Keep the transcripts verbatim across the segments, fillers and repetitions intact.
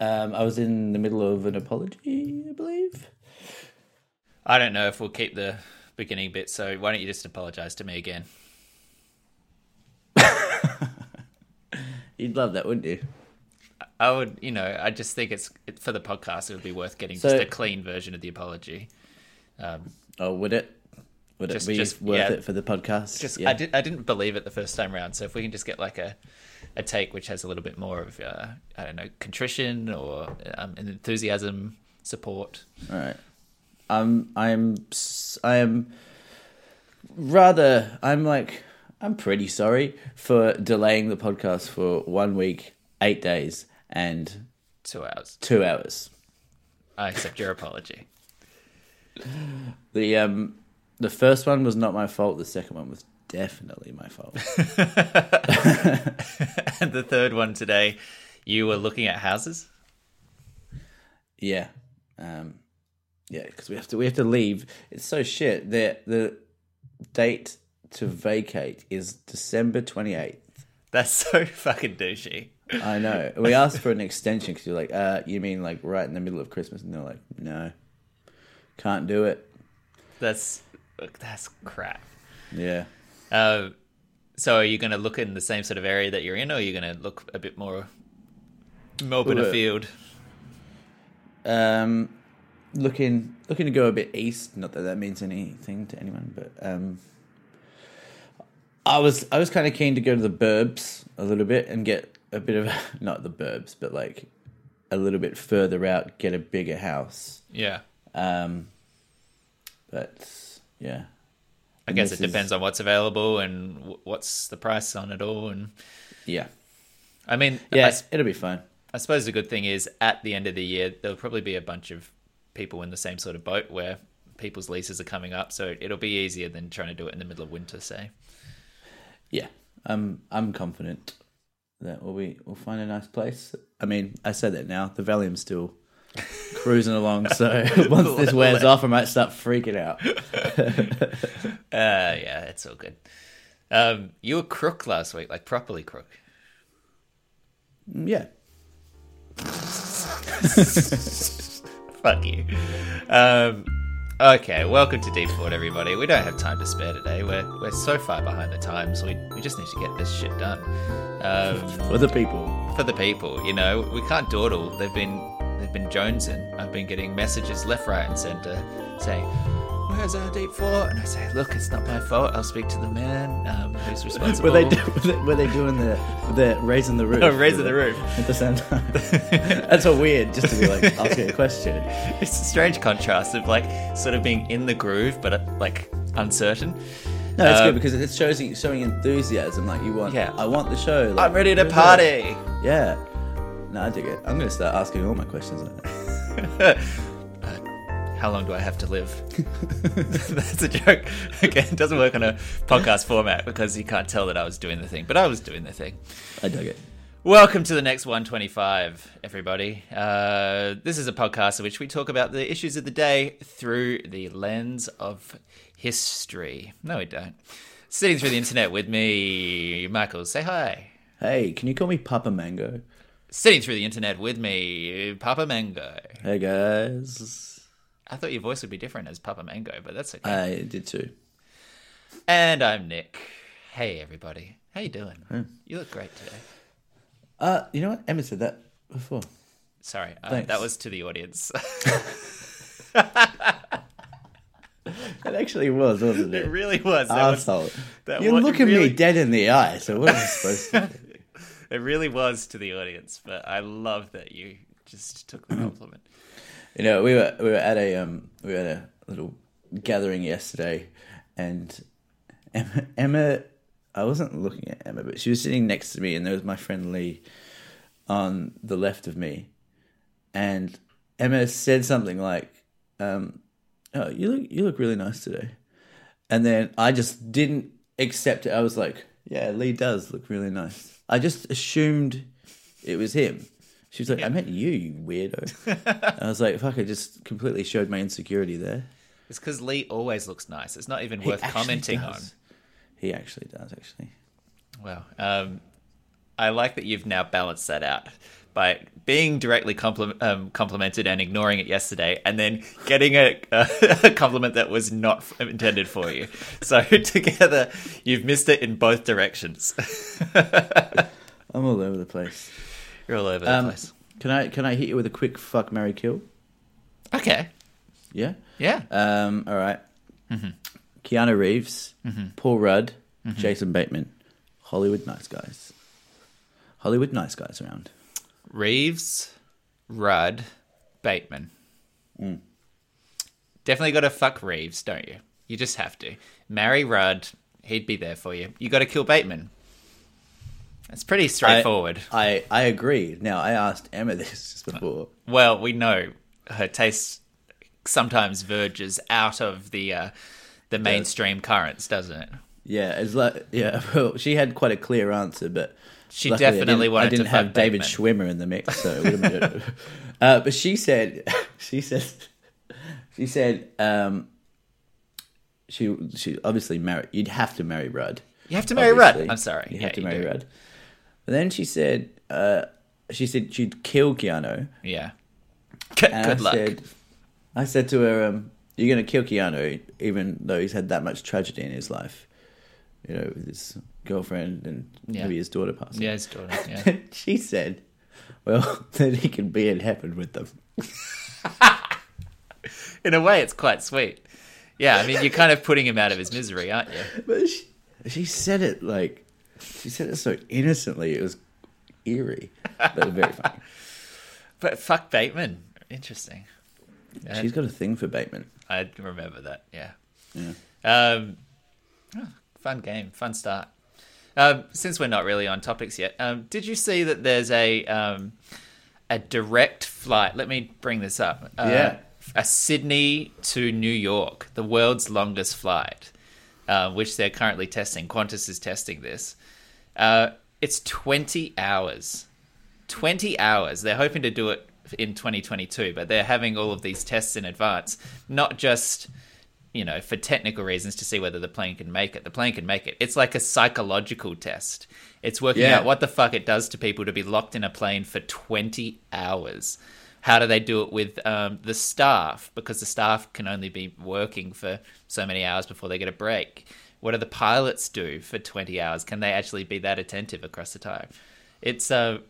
Um, I was in the middle of an apology, I believe. I don't know if we'll keep the beginning bit, so why don't you just apologise to me again? You'd love that, wouldn't you? I would, you know, I just think it's for the podcast, it would be worth getting so, just a clean version of the apology. Um, oh, would it? Would just, it be just, worth yeah, it for the podcast? Just, yeah. I, did, I didn't believe it the first time round, so if we can just get like a, a take which has a little bit more of, uh, I don't know, contrition or um, enthusiasm, support. All right. Um, I'm, I am rather, I'm like, I'm pretty sorry for delaying the podcast for one week, eight days, and two hours. Two hours. I accept your apology. The um, the first one was not my fault. The second one was definitely my fault. And the third one today, you were looking at houses? Yeah. Um, yeah, because we have to we have to leave. It's so shit. The the date to vacate is December twenty-eighth. That's so fucking douchey. I know. We asked for an extension because you're like, uh, you mean like right in the middle of Christmas? And they're like, no, can't do it. That's that's crap. Yeah. Uh, so are you going to look in the same sort of area that you're in, or are you going to look a bit more Melbourne afield? Um, looking looking to go a bit east. Not that that means anything to anyone, but um. I was I was kind of keen to go to the burbs a little bit and get a bit of, not the burbs, but like a little bit further out, get a bigger house. Yeah. Um. But, yeah. I and guess it is... depends on what's available and what's the price on it all. And yeah. I mean... Yeah, I, it'll be fine. I suppose the good thing is at the end of the year, there'll probably be a bunch of people in the same sort of boat where people's leases are coming up, so it'll be easier than trying to do it in the middle of winter, say. Yeah, um, I'm confident that we'll, be, we'll find a nice place. I mean, I say that now. The Valium's still cruising along, so once this wears off, I might start freaking out. uh, yeah, it's all good. Um, you were crook last week, like properly crook. Yeah. Fuck you. Um... Okay, welcome to Deep Thought, everybody. We don't have time to spare today. We're we're so far behind the times. We we just need to get this shit done. Um, for the people. For the people, you know. We can't dawdle. They've been they've been jonesing. I've been getting messages left, right, and centre saying, "Where's our Deep Thought?" And I say, "Look, it's not my fault. I'll speak to the man um, who's responsible." Were they do- were they, were they doing the the raising the roof? No, raising the roof at the same time. That's so weird. Just to be like asking a question. It's a strange contrast of like sort of being in the groove, but like uncertain. No, it's um, good because it shows you showing enthusiasm. Like you want, yeah, I want the show. Like, I'm ready to party. Like, yeah. No, I dig it. I'm gonna start asking all my questions like that. How long do I have to live? That's a joke. Okay, it doesn't work on a podcast format because you can't tell that I was doing the thing, but I was doing the thing. I dug it. Welcome to the next one twenty-five, everybody. Uh, this is a podcast in which we talk about the issues of the day through the lens of history. No, we don't. Sitting through the internet with me, Michael, say hi. Hey, can you call me Papa Mango? Sitting through the internet with me, Papa Mango. Hey, guys. I thought your voice would be different as Papa Mango, but that's okay. I did too. And I'm Nick. Hey, everybody. How you doing? Hmm. You look great today. Uh, you know what? Emma said that before. Sorry. Uh, that was to the audience. It actually was, wasn't it? It really was. That Arsehole. Was, that You're was, looking really... me dead in the eye, so what am I supposed to do? It really was to the audience, but I love that you just took the compliment. You know, we were we were at a um we were at a little gathering yesterday, and Emma, Emma, I wasn't looking at Emma, but she was sitting next to me, and there was my friend Lee on the left of me, and Emma said something like, um, "Oh, you look you look really nice today," and then I just didn't accept it. I was like, "Yeah, Lee does look really nice." I just assumed it was him. She was like, yeah. I meant you, you weirdo. I was like, fuck, I just completely showed my insecurity there. It's because Lee always looks nice. It's not even he worth commenting does. on. He actually does, actually. Well, um, I like that you've now balanced that out by being directly compliment, um, complimented and ignoring it yesterday, and then getting a, a compliment that was not intended for you. So together, you've missed it in both directions. I'm all over the place. You're all over the um, place. Can I can I hit you with a quick fuck, marry, kill? Okay. Yeah? Yeah. Um, all right. Mm-hmm. Keanu Reeves, mm-hmm. Paul Rudd, mm-hmm. Jason Bateman. Hollywood nice guys. Hollywood nice guys around. Reeves, Rudd, Bateman. Mm. Definitely got to fuck Reeves, don't you? You just have to. Marry Rudd. He'd be there for you. You got to kill Bateman. It's pretty straightforward. I, I, I agree. Now, I asked Emma this just before. Well, we know her taste sometimes verges out of the uh, the mainstream currents, doesn't it? Yeah, it's like yeah. Well, she had quite a clear answer, but she definitely I wanted. I didn't to have David Schwimmer in the mix, so it would have been uh, but she said, she said, she said, um, she she obviously married. You'd have to marry Rudd. You have to marry obviously. Rudd. I'm sorry. You yeah, have to you marry do. Rudd. But then she said, uh, she said she'd kill Keanu. Yeah. Good, good I luck. Said, I said to her, um, you're going to kill Keanu, even though he's had that much tragedy in his life, you know, with his girlfriend and yeah. maybe his daughter passing. Yeah, his daughter, yeah. She said, well, then he can be in heaven with them. In a way, it's quite sweet. Yeah, I mean, you're kind of putting him out of his misery, aren't you? But she, she said it like, she said it so innocently, it was eerie, but it was very funny. But fuck Bateman. Interesting. Yeah. She's got a thing for Bateman. I remember that, yeah. Yeah. Um, oh, fun game, fun start. Um, since we're not really on topics yet, um, did you see that there's a um, a direct flight? Let me bring this up. Uh, yeah. A Sydney to New York, the world's longest flight, uh, which they're currently testing. Qantas is testing this. Uh, it's twenty hours. twenty hours. They're hoping to do it in twenty twenty-two, but they're having all of these tests in advance, not just, you know, for technical reasons to see whether the plane can make it. The plane can make it. It's like a psychological test. It's working yeah. out what the fuck it does to people to be locked in a plane for twenty hours. How do they do it with um, the staff? Because the staff can only be working for so many hours before they get a break. What do the pilots do for twenty hours? Can they actually be that attentive across the time? It's a...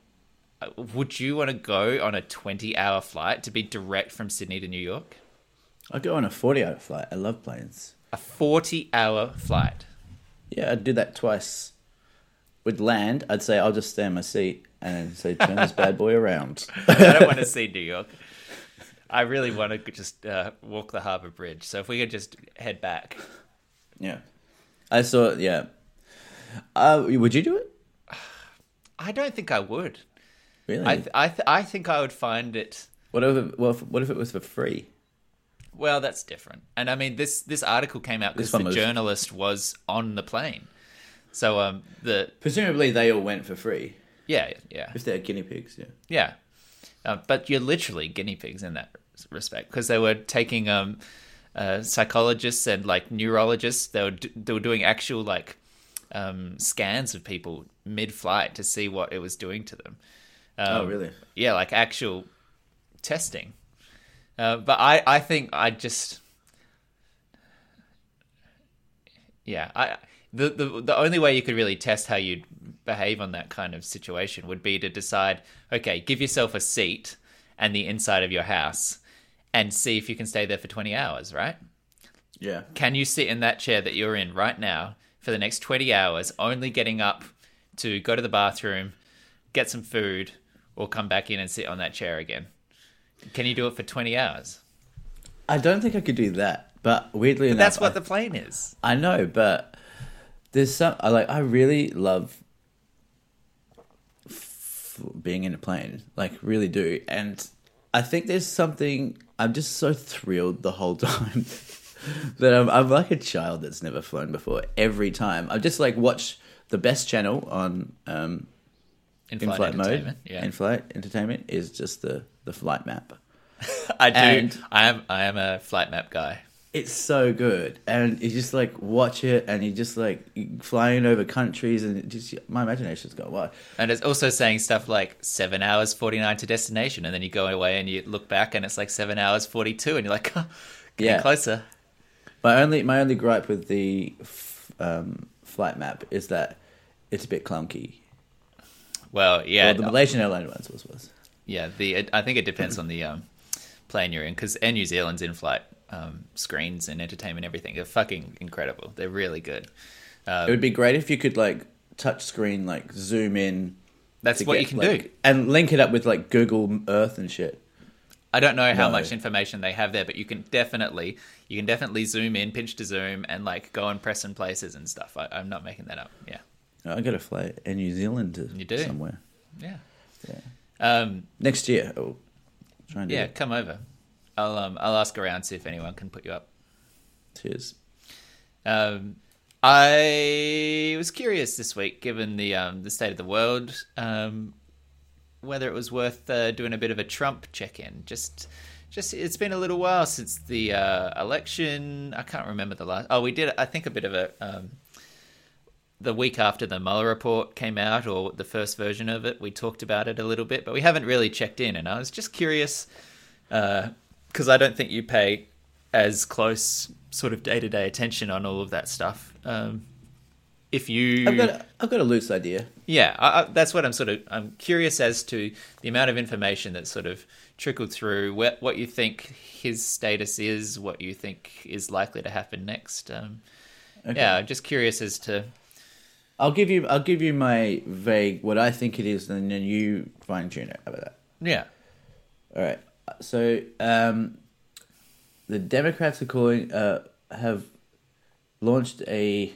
Uh, would you want to go on a twenty-hour flight to be direct from Sydney to New York? I'd go on a forty-hour flight. I love planes. A forty-hour flight? Yeah, I'd do that twice. Would land, I'd say, I'll just stay in my seat and say, turn this bad boy around. I don't want to see New York. I really want to just uh, walk the Harbour Bridge. So if we could just head back. Yeah. I saw, yeah. Uh, would you do it? I don't think I would. Really? I th- I, th- I think I would find it... What if it, well, what if it was for free? Well, that's different. And I mean, this, this article came out because the was... journalist was on the plane. So um, the... Presumably they all went for free. Yeah, yeah. If they're guinea pigs, yeah. Yeah. Uh, but you're literally guinea pigs in that respect because they were taking um, uh, psychologists and like neurologists. They were, do- they were doing actual like um, scans of people mid-flight to see what it was doing to them. Um, oh, really? Yeah, like actual testing. Uh, but I, I think I just... Yeah, I the, the the only way you could really test how you'd behave on that kind of situation would be to decide, okay, give yourself a seat and the inside of your house and see if you can stay there for twenty hours, right? Yeah. Can you sit in that chair that you're in right now for the next twenty hours, only getting up to go to the bathroom, get some food, or come back in and sit on that chair again? Can you do it for twenty hours? I don't think I could do that, but weirdly but enough... that's what I, the plane is. I know, but there's some... I like. I really love f- being in a plane. Like, really do. And I think there's something... I'm just so thrilled the whole time that I'm, I'm like a child that's never flown before. Every time. I just, like, watch the best channel on... Um, In-flight, in-flight entertainment, mode, yeah. In-flight entertainment is just the, the flight map. I do. And I am I am a flight map guy. It's so good, and you just like watch it, and you just like flying over countries, and it just my imagination's gone wild. And it's also saying stuff like seven hours forty nine to destination, and then you go away and you look back, and it's like seven hours forty two, and you're like, oh, getting yeah. closer. My only my only gripe with the f- um, flight map is that it's a bit clunky. Well, yeah, well, the Malaysian uh, airline ones was was. Yeah, the I think it depends on the um, plane you're in, because Air New Zealand's in flight. Um, screens and entertainment, everything. They're fucking incredible. They're really good. Um, it would be great if you could like touch screen, like zoom in. That's what get, you can like, do, and link it up with like Google Earth and shit. I don't know how no. much information they have there, but you can definitely, you can definitely zoom in, pinch to zoom, and like go and press in places and stuff. I, I'm not making that up. Yeah, I got to fly in New Zealand to you do. somewhere. Yeah, yeah. Um, next year, I'll try and do yeah, it. come over. I'll um I'll ask around, see if anyone can put you up. Cheers. Um, I was curious this week, given the um the state of the world, um, whether it was worth uh, doing a bit of a Trump check-in. Just, just it's been a little while since the uh, election. I can't remember the last. Oh, we did. I think a bit of a um. The week after the Mueller report came out, or the first version of it, we talked about it a little bit, but we haven't really checked in. And I was just curious. Uh, Because I don't think you pay as close sort of day-to-day attention on all of that stuff. Um, if you, I've got, a, I've got a loose idea. Yeah, I, I, that's what I'm sort of. I'm curious as to the amount of information that sort of trickled through. What, what you think his status is, what you think is likely to happen next. Um, okay. Yeah, I'm just curious as to. I'll give you. I'll give you my vague what I think it is, and then you fine tune it about that. Yeah. All right. So um, the Democrats are calling uh, have launched a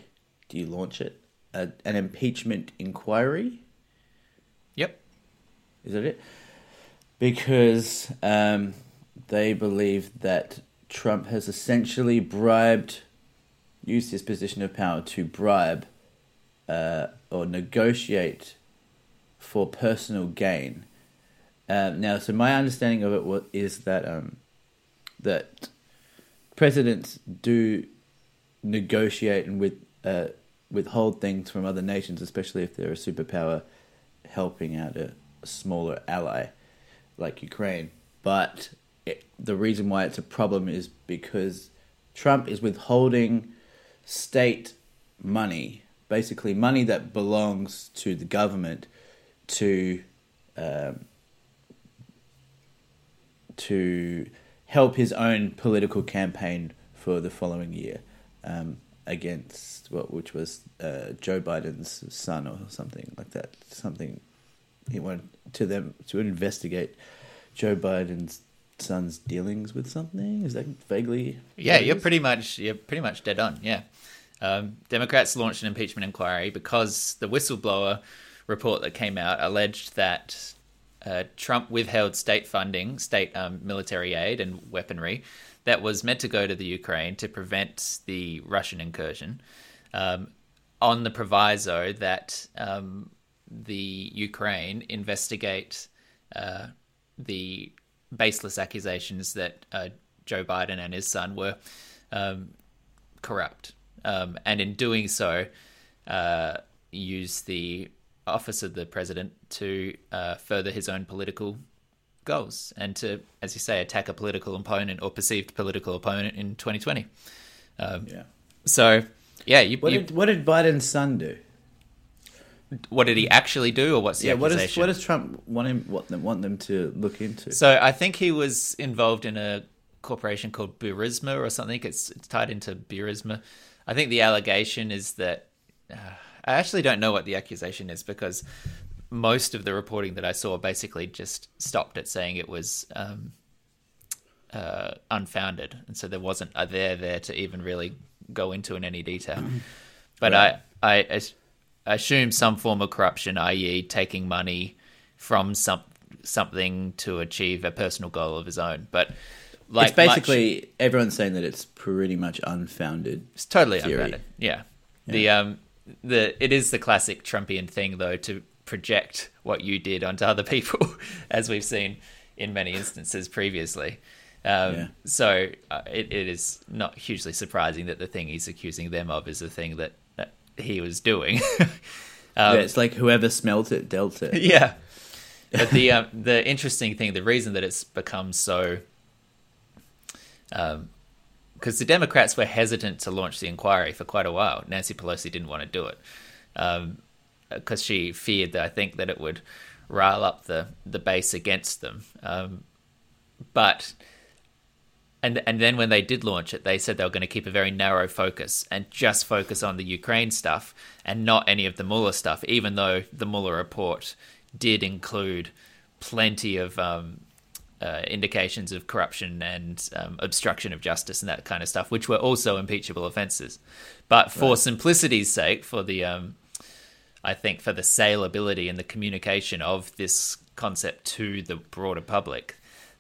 do you launch it a, an impeachment inquiry? Yep, is that it? Because um, they believe that Trump has essentially bribed, used his position of power to bribe uh, or negotiate for personal gain. Uh, now, so my understanding of it is that um, that presidents do negotiate and with uh, withhold things from other nations, especially if they're a superpower helping out a, a smaller ally like Ukraine. But it, the reason why it's a problem is because Trump is withholding state money, basically money that belongs to the government to... Um, to help his own political campaign for the following year um, against, what, which was uh, Joe Biden's son or something like that. Something he wanted to them to investigate Joe Biden's son's dealings with something. Is that vaguely? Yeah, you're pretty much you're pretty much dead on. Yeah, um, Democrats launched an impeachment inquiry because the whistleblower report that came out alleged that. Uh, Trump withheld state funding, state um, military aid and weaponry that was meant to go to the Ukraine to prevent the Russian incursion um, on the proviso that um, the Ukraine investigate uh, the baseless accusations that uh, Joe Biden and his son were um, corrupt. Um, and in doing so, uh, use the office of the president to uh, further his own political goals and to, as you say, attack a political opponent or perceived political opponent in twenty twenty. Um, yeah. So, yeah. You, what, you, did, what did Biden's son do? What did he actually do, or what's the yeah, accusation? What, is, what does Trump want him want them, want them to look into? So I think he was involved in a corporation called Burisma or something. It's, it's tied into Burisma. I think the allegation is that... Uh, I actually don't know what the accusation is, because most of the reporting that I saw basically just stopped at saying it was um, uh, unfounded. And so there wasn't a there there to even really go into in any detail. But right. I, I, I assume some form of corruption, that is taking money from some, something to achieve a personal goal of his own. But like, it's basically much, everyone's saying that it's pretty much unfounded. It's totally theory. unfounded. Yeah. yeah. The... um. The it is the classic Trumpian thing, though, to project what you did onto other people, as we've seen in many instances previously. Um, yeah. So uh, it, it is not hugely surprising that the thing he's accusing them of is the thing that, that he was doing. um, yeah, it's like whoever smelt it dealt it. Yeah. But the um, the interesting thing, the reason that it's become so, um, because the Democrats were hesitant to launch the inquiry for quite a while. Nancy Pelosi didn't want to do it because um, she feared that I think that it would rile up the, the base against them. Um, but and and then when they did launch it, they said they were going to keep a very narrow focus and just focus on the Ukraine stuff and not any of the Mueller stuff, even though the Mueller report did include plenty of um, uh, indications of corruption and um, obstruction of justice and that kind of stuff, which were also impeachable offences. But for right. simplicity's sake, for the, um, I think, for the saleability and the communication of this concept to the broader public,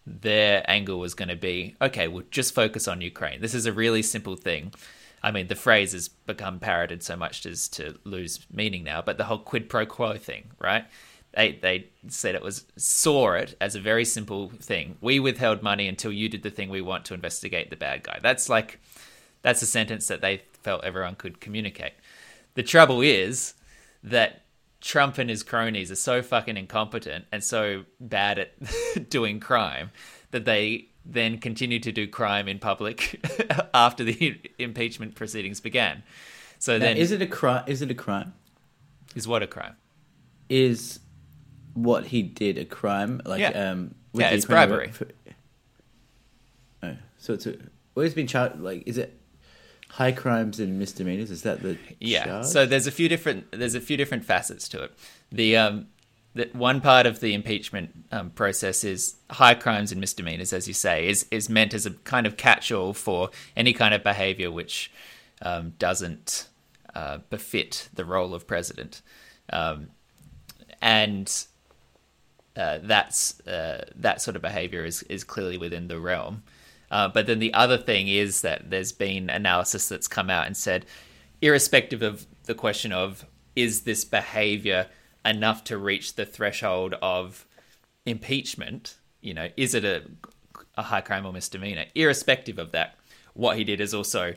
their angle was going to be, okay, we'll just focus on Ukraine. This is a really simple thing. I mean, the phrase has become parroted so much as to lose meaning now, but the whole quid pro quo thing, right? They they said it was, saw it as a very simple thing. We withheld money until you did the thing we want to investigate the bad guy. That's like, that's a sentence that they felt everyone could communicate. The trouble is that Trump and his cronies are so fucking incompetent and so bad at doing crime that they then continue to do crime in public after the impeachment proceedings began. So now, then, is it a crime? Is it a crime? Is what a crime? Is what he did a crime? Like, yeah, um, with yeah, the it's Ukraine bribery. For... Oh, so it's a... well, he's been charged. Like, is it high crimes and misdemeanors? Is that the yeah? Charge? So there's a few different there's a few different facets to it. The um, that one part of the impeachment um, process is high crimes and misdemeanors, as you say, is is meant as a kind of catch-all for any kind of behaviour which um, doesn't uh, befit the role of president, um, and Uh, that's uh, that sort of behaviour is, is clearly within the realm. Uh, but then the other thing is that there's been analysis that's come out and said, irrespective of the question of, is this behaviour enough to reach the threshold of impeachment? You know, is it a, a high crime or misdemeanour? Irrespective of that, what he did is also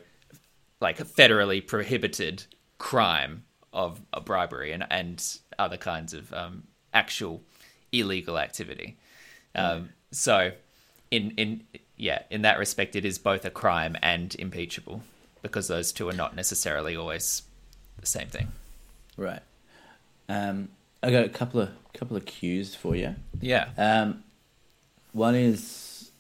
like a federally prohibited crime of uh, bribery and, and other kinds of um, actual illegal activity. Um, so in in yeah, in that respect, it is both a crime and impeachable because those two are not necessarily always the same thing. Right. Um, I got a couple of couple of cues for you. Yeah. Um, one is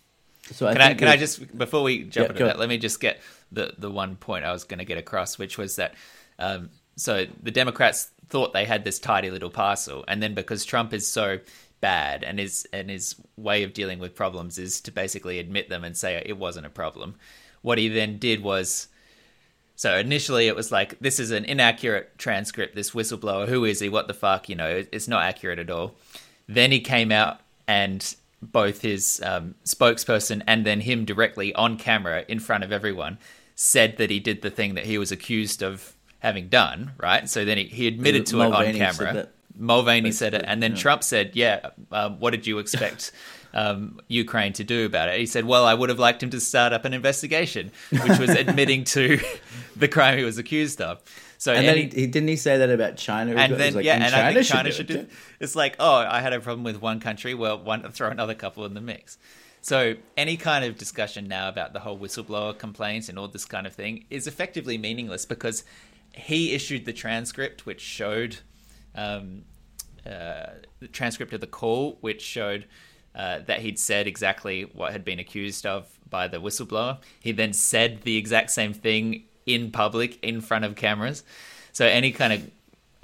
so I can think I can I just before we jump yeah, into that, on. Let me just get the the one point I was going to get across, which was that um, so the Democrats thought they had this tidy little parcel, and then because Trump is so bad and his and his way of dealing with problems is to basically admit them and say it wasn't a problem, what he then did was, so initially it was like, this is an inaccurate transcript, this whistleblower, who is he, what the fuck, you know, it's not accurate at all. Then he came out and both his um, spokesperson and then him directly on camera in front of everyone said that he did the thing that he was accused of having done, right? So then he, he admitted to Mulvaney it on camera. Said Mulvaney Basically, said it. And then yeah. Trump said, yeah, um, what did you expect um, Ukraine to do about it? He said, well, I would have liked him to start up an investigation, which was admitting to the crime he was accused of. So And, and then he, he didn't he say that about China? And then, like, yeah, and, and I think China should do, should do It's like, oh, I had a problem with one country. Well, one, throw another couple in the mix. So any kind of discussion now about the whole whistleblower complaints and all this kind of thing is effectively meaningless because he issued the transcript, which showed um, uh, the transcript of the call, which showed uh, that he'd said exactly what had been accused of by the whistleblower. He then said the exact same thing in public, in front of cameras. So any kind of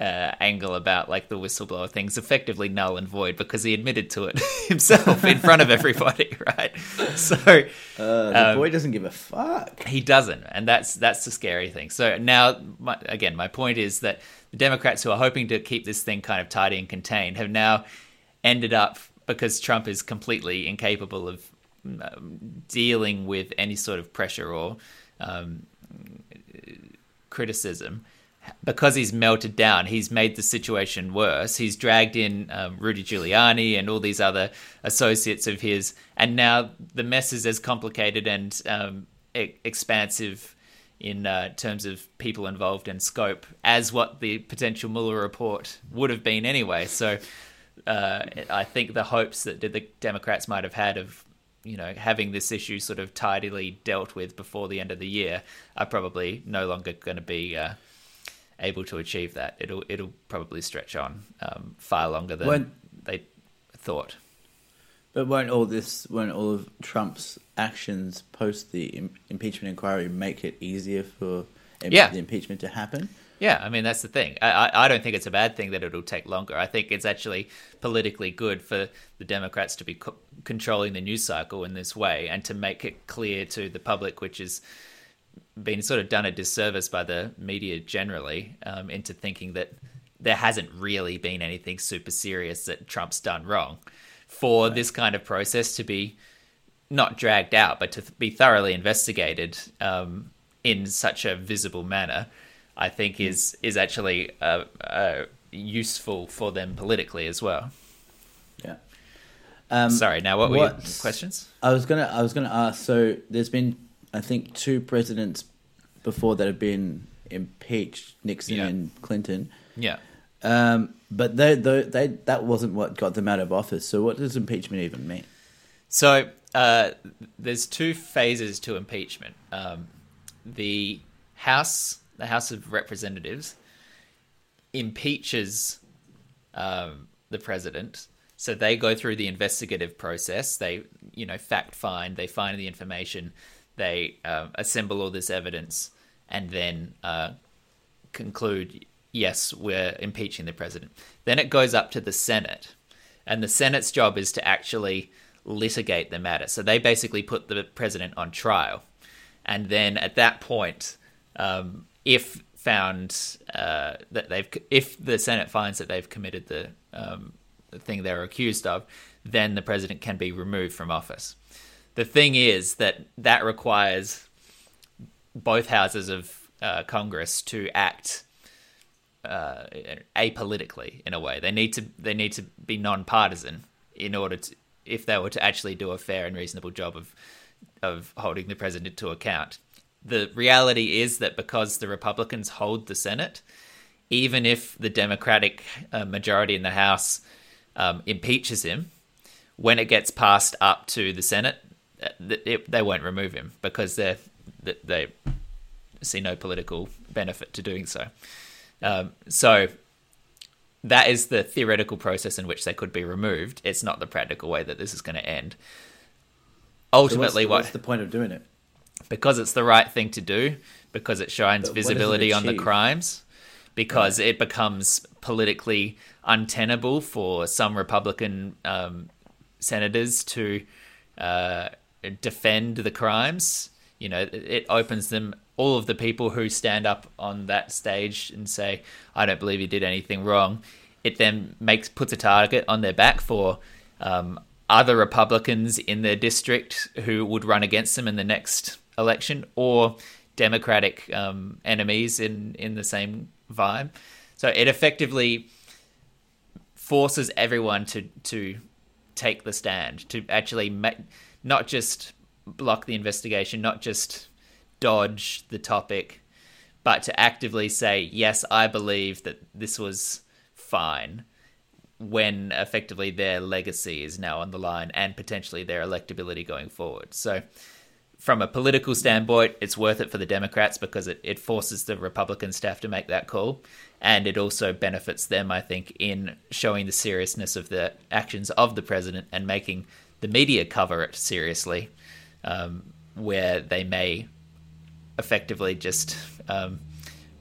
uh, angle about like the whistleblower thing is effectively null and void because he admitted to it himself in front of everybody, right? So uh, the um, boy doesn't give a fuck. He doesn't, and that's that's the scary thing. So now, my, again, my point is that the Democrats who are hoping to keep this thing kind of tidy and contained have now ended up, because Trump is completely incapable of um, dealing with any sort of pressure or um, criticism, because he's melted down, he's made the situation worse. He's dragged in um, Rudy Giuliani and all these other associates of his, and now the mess is as complicated and um, e- expansive in uh, terms of people involved and scope as what the potential Mueller report would have been anyway. So uh, I think the hopes that the Democrats might have had of, you know, having this issue sort of tidily dealt with before the end of the year are probably no longer going to be uh, able to achieve that. It'll it'll probably stretch on um, far longer than won't, they thought. But won't all this, won't all of Trump's actions post the im- impeachment inquiry make it easier for im- yeah. the impeachment to happen? Yeah, I mean, that's the thing. I, I don't think it's a bad thing that it'll take longer. I think it's actually politically good for the Democrats to be co- controlling the news cycle in this way and to make it clear to the public, which has been sort of done a disservice by the media generally, um, into thinking that there hasn't really been anything super serious that Trump's done wrong, for right. this kind of process to be not dragged out, but to be thoroughly investigated um, in such a visible manner. I think is is actually uh, uh, useful for them politically as well. Yeah. Um, Sorry. Now, what were your questions? I was gonna I was gonna ask. So there's been, I think, two presidents before that have been impeached: Nixon yeah. and Clinton. Yeah. Um, but they, they they that wasn't what got them out of office. So what does impeachment even mean? So uh, there's two phases to impeachment. Um, the House. The House of Representatives impeaches um, the president. So they go through the investigative process. They, you know, fact find, they find the information, they uh, assemble all this evidence, and then uh, conclude, yes, we're impeaching the president. Then it goes up to the Senate. And the Senate's job is to actually litigate the matter. So they basically put the president on trial. And then at that point, um, if found uh, that they've, if the Senate finds that they've committed the, um, the thing they're accused of, then the president can be removed from office. The thing is that that requires both houses of uh, Congress to act uh, apolitically in a way. They need to they need to be nonpartisan in order to, if they were to actually do a fair and reasonable job of of holding the president to account. The reality is that because the Republicans hold the Senate, even if the Democratic uh, majority in the House um, impeaches him, when it gets passed up to the Senate, it, it, they won't remove him because they they see no political benefit to doing so. Um, so that is the theoretical process in which they could be removed. It's not the practical way that this is going to end. Ultimately, so what's, what's the point of doing it? Because it's the right thing to do, because it shines visibility on the crimes, because it becomes politically untenable for some Republican um, senators to uh, defend the crimes. You know, it opens them, all of the people who stand up on that stage and say, I don't believe he did anything wrong. It then makes puts a target on their back for um, other Republicans in their district who would run against them in the next election, or Democratic um, enemies in, in the same vibe. So it effectively forces everyone to, to take the stand, to actually ma- not just block the investigation, not just dodge the topic, but to actively say, yes, I believe that this was fine, when effectively their legacy is now on the line and potentially their electability going forward. So from a political standpoint, it's worth it for the Democrats because it, it forces the Republican staff to make that call. And it also benefits them, I think, in showing the seriousness of the actions of the president and making the media cover it seriously, um, where they may effectively just um,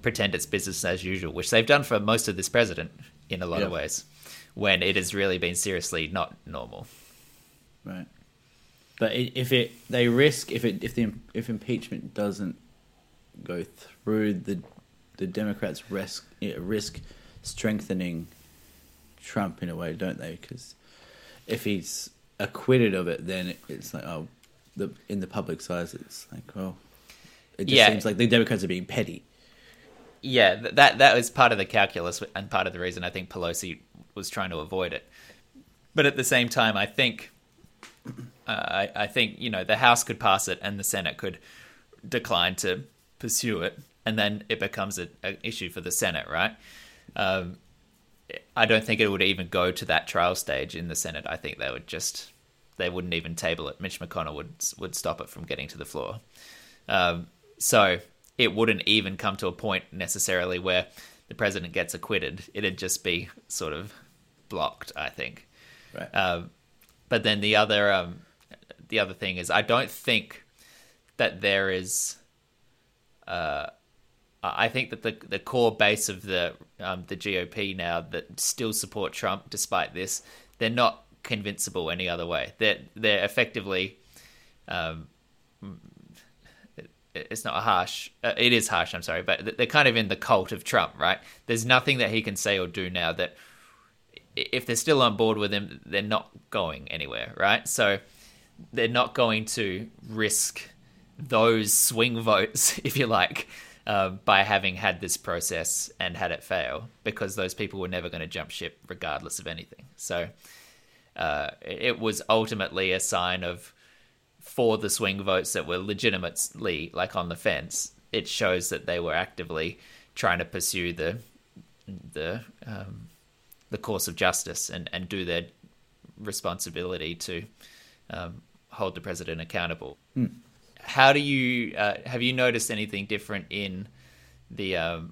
pretend it's business as usual, which they've done for most of this president in a lot yep. of ways, when it has really been seriously not normal. Right. But if it, they risk if it if the if impeachment doesn't go through, the the Democrats risk risk strengthening Trump in a way, don't they? Because if he's acquitted of it, then it, it's like oh, the in the public's eyes, it's like well, it just yeah. seems like the Democrats are being petty. yeah, that that was part of the calculus and part of the reason I think Pelosi was trying to avoid it. But at the same time, I think, uh, I, I think you know, the House could pass it and the Senate could decline to pursue it, and then it becomes an issue for the Senate, right? Um, I don't think it would even go to that trial stage in the Senate. I think they would just, they wouldn't even table it. Mitch McConnell would would stop it from getting to the floor. Um, so it wouldn't even come to a point necessarily where the president gets acquitted. It'd just be sort of blocked, I think. Right. Um, but then the other um, the other thing is, I don't think that there is. Uh, I think that the the core base of the um, the G O P now that still support Trump despite this, they're not convincible any other way. They're they're effectively, um, it's not a harsh. Uh, it is harsh. I'm sorry, but they're kind of in the cult of Trump, right? There's nothing that he can say or do now that, if they're still on board with him, they're not going anywhere, right? So they're not going to risk those swing votes, if you like. Uh, by having had this process and had it fail, because those people were never going to jump ship regardless of anything. So uh, it was ultimately a sign of, for the swing votes that were legitimately like on the fence, it shows that they were actively trying to pursue the the um, the course of justice and, and do their responsibility to um, hold the president accountable. Hmm. How do you uh, have you noticed anything different in the um,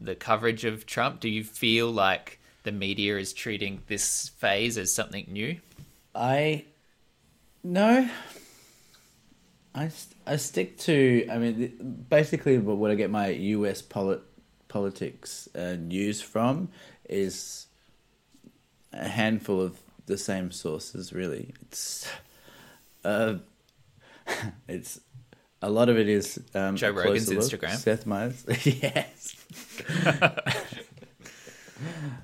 the coverage of Trump? Do you feel like the media is treating this phase as something new? I no, I I stick to I mean basically what I get my U S polit, politics uh, news from is a handful of the same sources. Really, it's. Uh, It's a lot of it is um, Joe Rogan's Instagram, Seth Meyers, yes.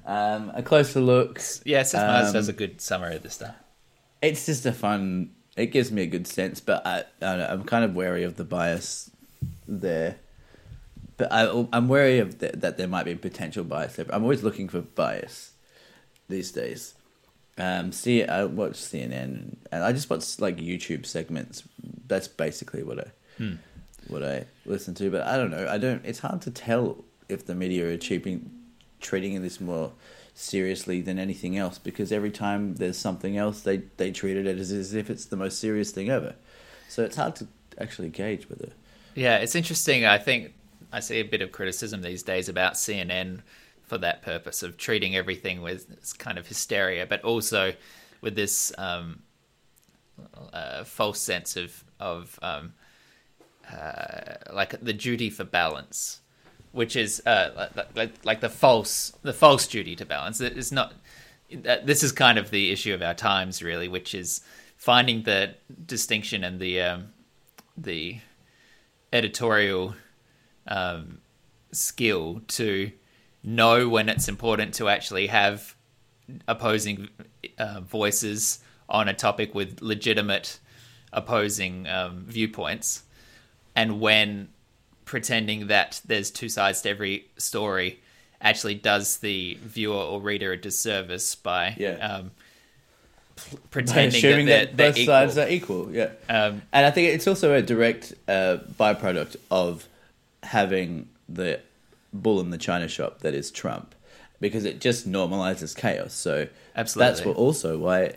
um, a closer look, yeah. Seth Meyers um, does a good summary of this stuff. It's just a fun. It gives me a good sense, but I, I I'm kind of wary of the bias there. But I, I'm wary of the, that there might be potential bias there. I'm always looking for bias these days. Um, see, I watch C N N, and I just watch like YouTube segments. That's basically what I hmm. what I listen to. But I don't know. I don't. It's hard to tell if the media are treating treating this more seriously than anything else, because every time there's something else, they they treat it as, as if it's the most serious thing ever. So it's hard to actually gauge whether. Yeah, it's interesting. I think I see a bit of criticism these days about C N N. For that purpose of treating everything with kind of hysteria, but also with this um, uh, false sense of of um, uh, like the duty for balance, which is uh, like, like the false the false duty to balance. It's not. This is kind of the issue of our times, really, which is finding the distinction and the um, the editorial um, skill to. Know when it's important to actually have opposing uh, voices on a topic with legitimate opposing um, viewpoints, and when pretending that there's two sides to every story actually does the viewer or reader a disservice by yeah. um, pretending by assuming that, that both equal. sides are equal. Yeah, um, and I think it's also a direct uh, byproduct of having the bull in the china shop that is Trump, because it just normalizes chaos. So absolutely. That's what also why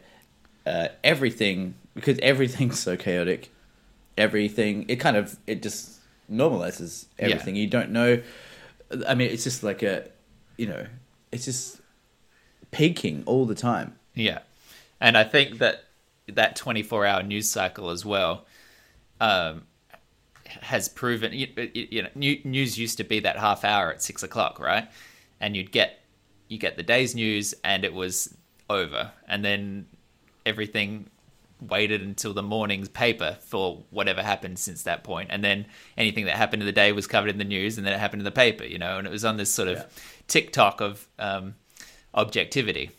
uh, everything, because everything's so chaotic, everything, it kind of, it just normalizes everything. Yeah. You don't know. I mean, it's just like a, you know, it's just peaking all the time. Yeah. And I think that that twenty-four hour news cycle as well, um, has proven, you, you know, news used to be that half hour at six o'clock, right? And you'd get you get the day's news, and it was over, and then everything waited until the morning's paper for whatever happened since that point, and then anything that happened in the day was covered in the news, and then it happened in the paper, you know. And it was on this sort of yeah. tick-tock of um, objectivity,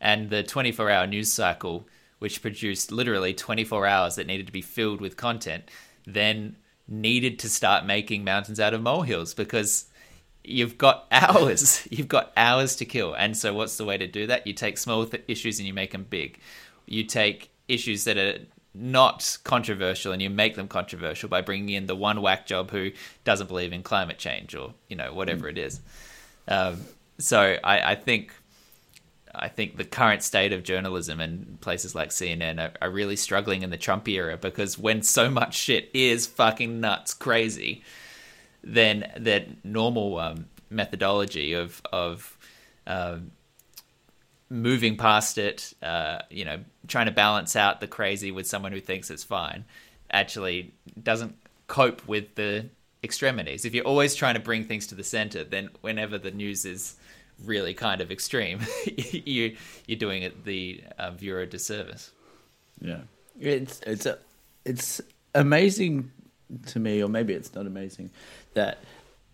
and the twenty-four hour news cycle, which produced literally twenty-four hours that needed to be filled with content, then needed to start making mountains out of molehills, because you've got hours. You've got hours to kill. And so what's the way to do that? You take small th- issues and you make them big. You take issues that are not controversial and you make them controversial by bringing in the one whack job who doesn't believe in climate change or, you know, whatever it is. Um, so I, I think... I think the current state of journalism and places like C N N are, are really struggling in the Trump era, because when so much shit is fucking nuts crazy, then that normal um, methodology of of um, moving past it, uh, you know, trying to balance out the crazy with someone who thinks it's fine, actually doesn't cope with the extremities. If you're always trying to bring things to the center, then whenever the news is really kind of extreme, you you're doing it the uh, viewer a disservice. Yeah, it's it's a, it's amazing to me, or maybe it's not amazing, that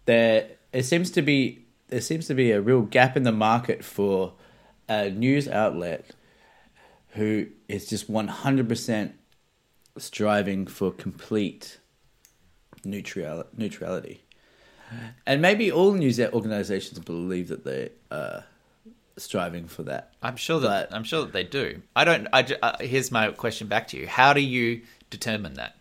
there it seems to be there seems to be a real gap in the market for a news outlet who is just one hundred percent striving for complete neutral neutrality. And maybe all news organizations believe that they are striving for that. I'm sure that but, I'm sure that they do. I don't. I, uh, here's my question back to you: how do you determine that?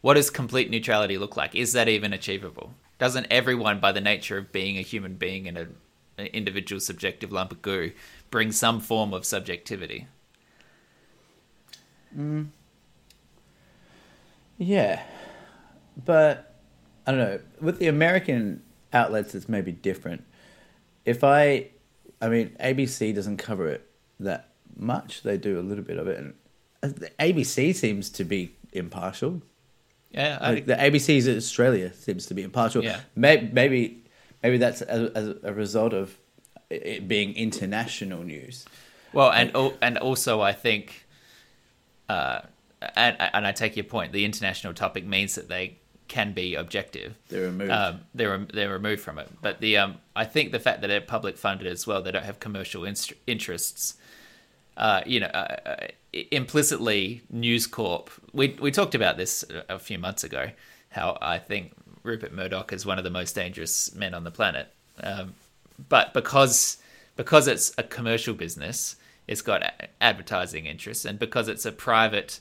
What does complete neutrality look like? Is that even achievable? Doesn't everyone, by the nature of being a human being and a, an individual subjective lump of goo, bring some form of subjectivity? Mm. Yeah, but. I don't know. With the American outlets, it's maybe different. If I, I mean, A B C doesn't cover it that much. They do a little bit of it, and the A B C seems to be impartial. Yeah, I, like the A B C's in Australia seems to be impartial. Yeah. Maybe, maybe, maybe that's as a result of it being international news. Well, and like, and also I think, uh, and and I take your point. The international topic means that they. Can be objective. They're removed. Um, they're they're removed from it. But the um, I think the fact that they're public funded as well, they don't have commercial inst- interests. Uh, you know, uh, uh, implicitly, News Corp. We we talked about this a few months ago. How I think Rupert Murdoch is one of the most dangerous men on the planet. Um, but because because it's a commercial business, it's got a- advertising interests, and because it's a private,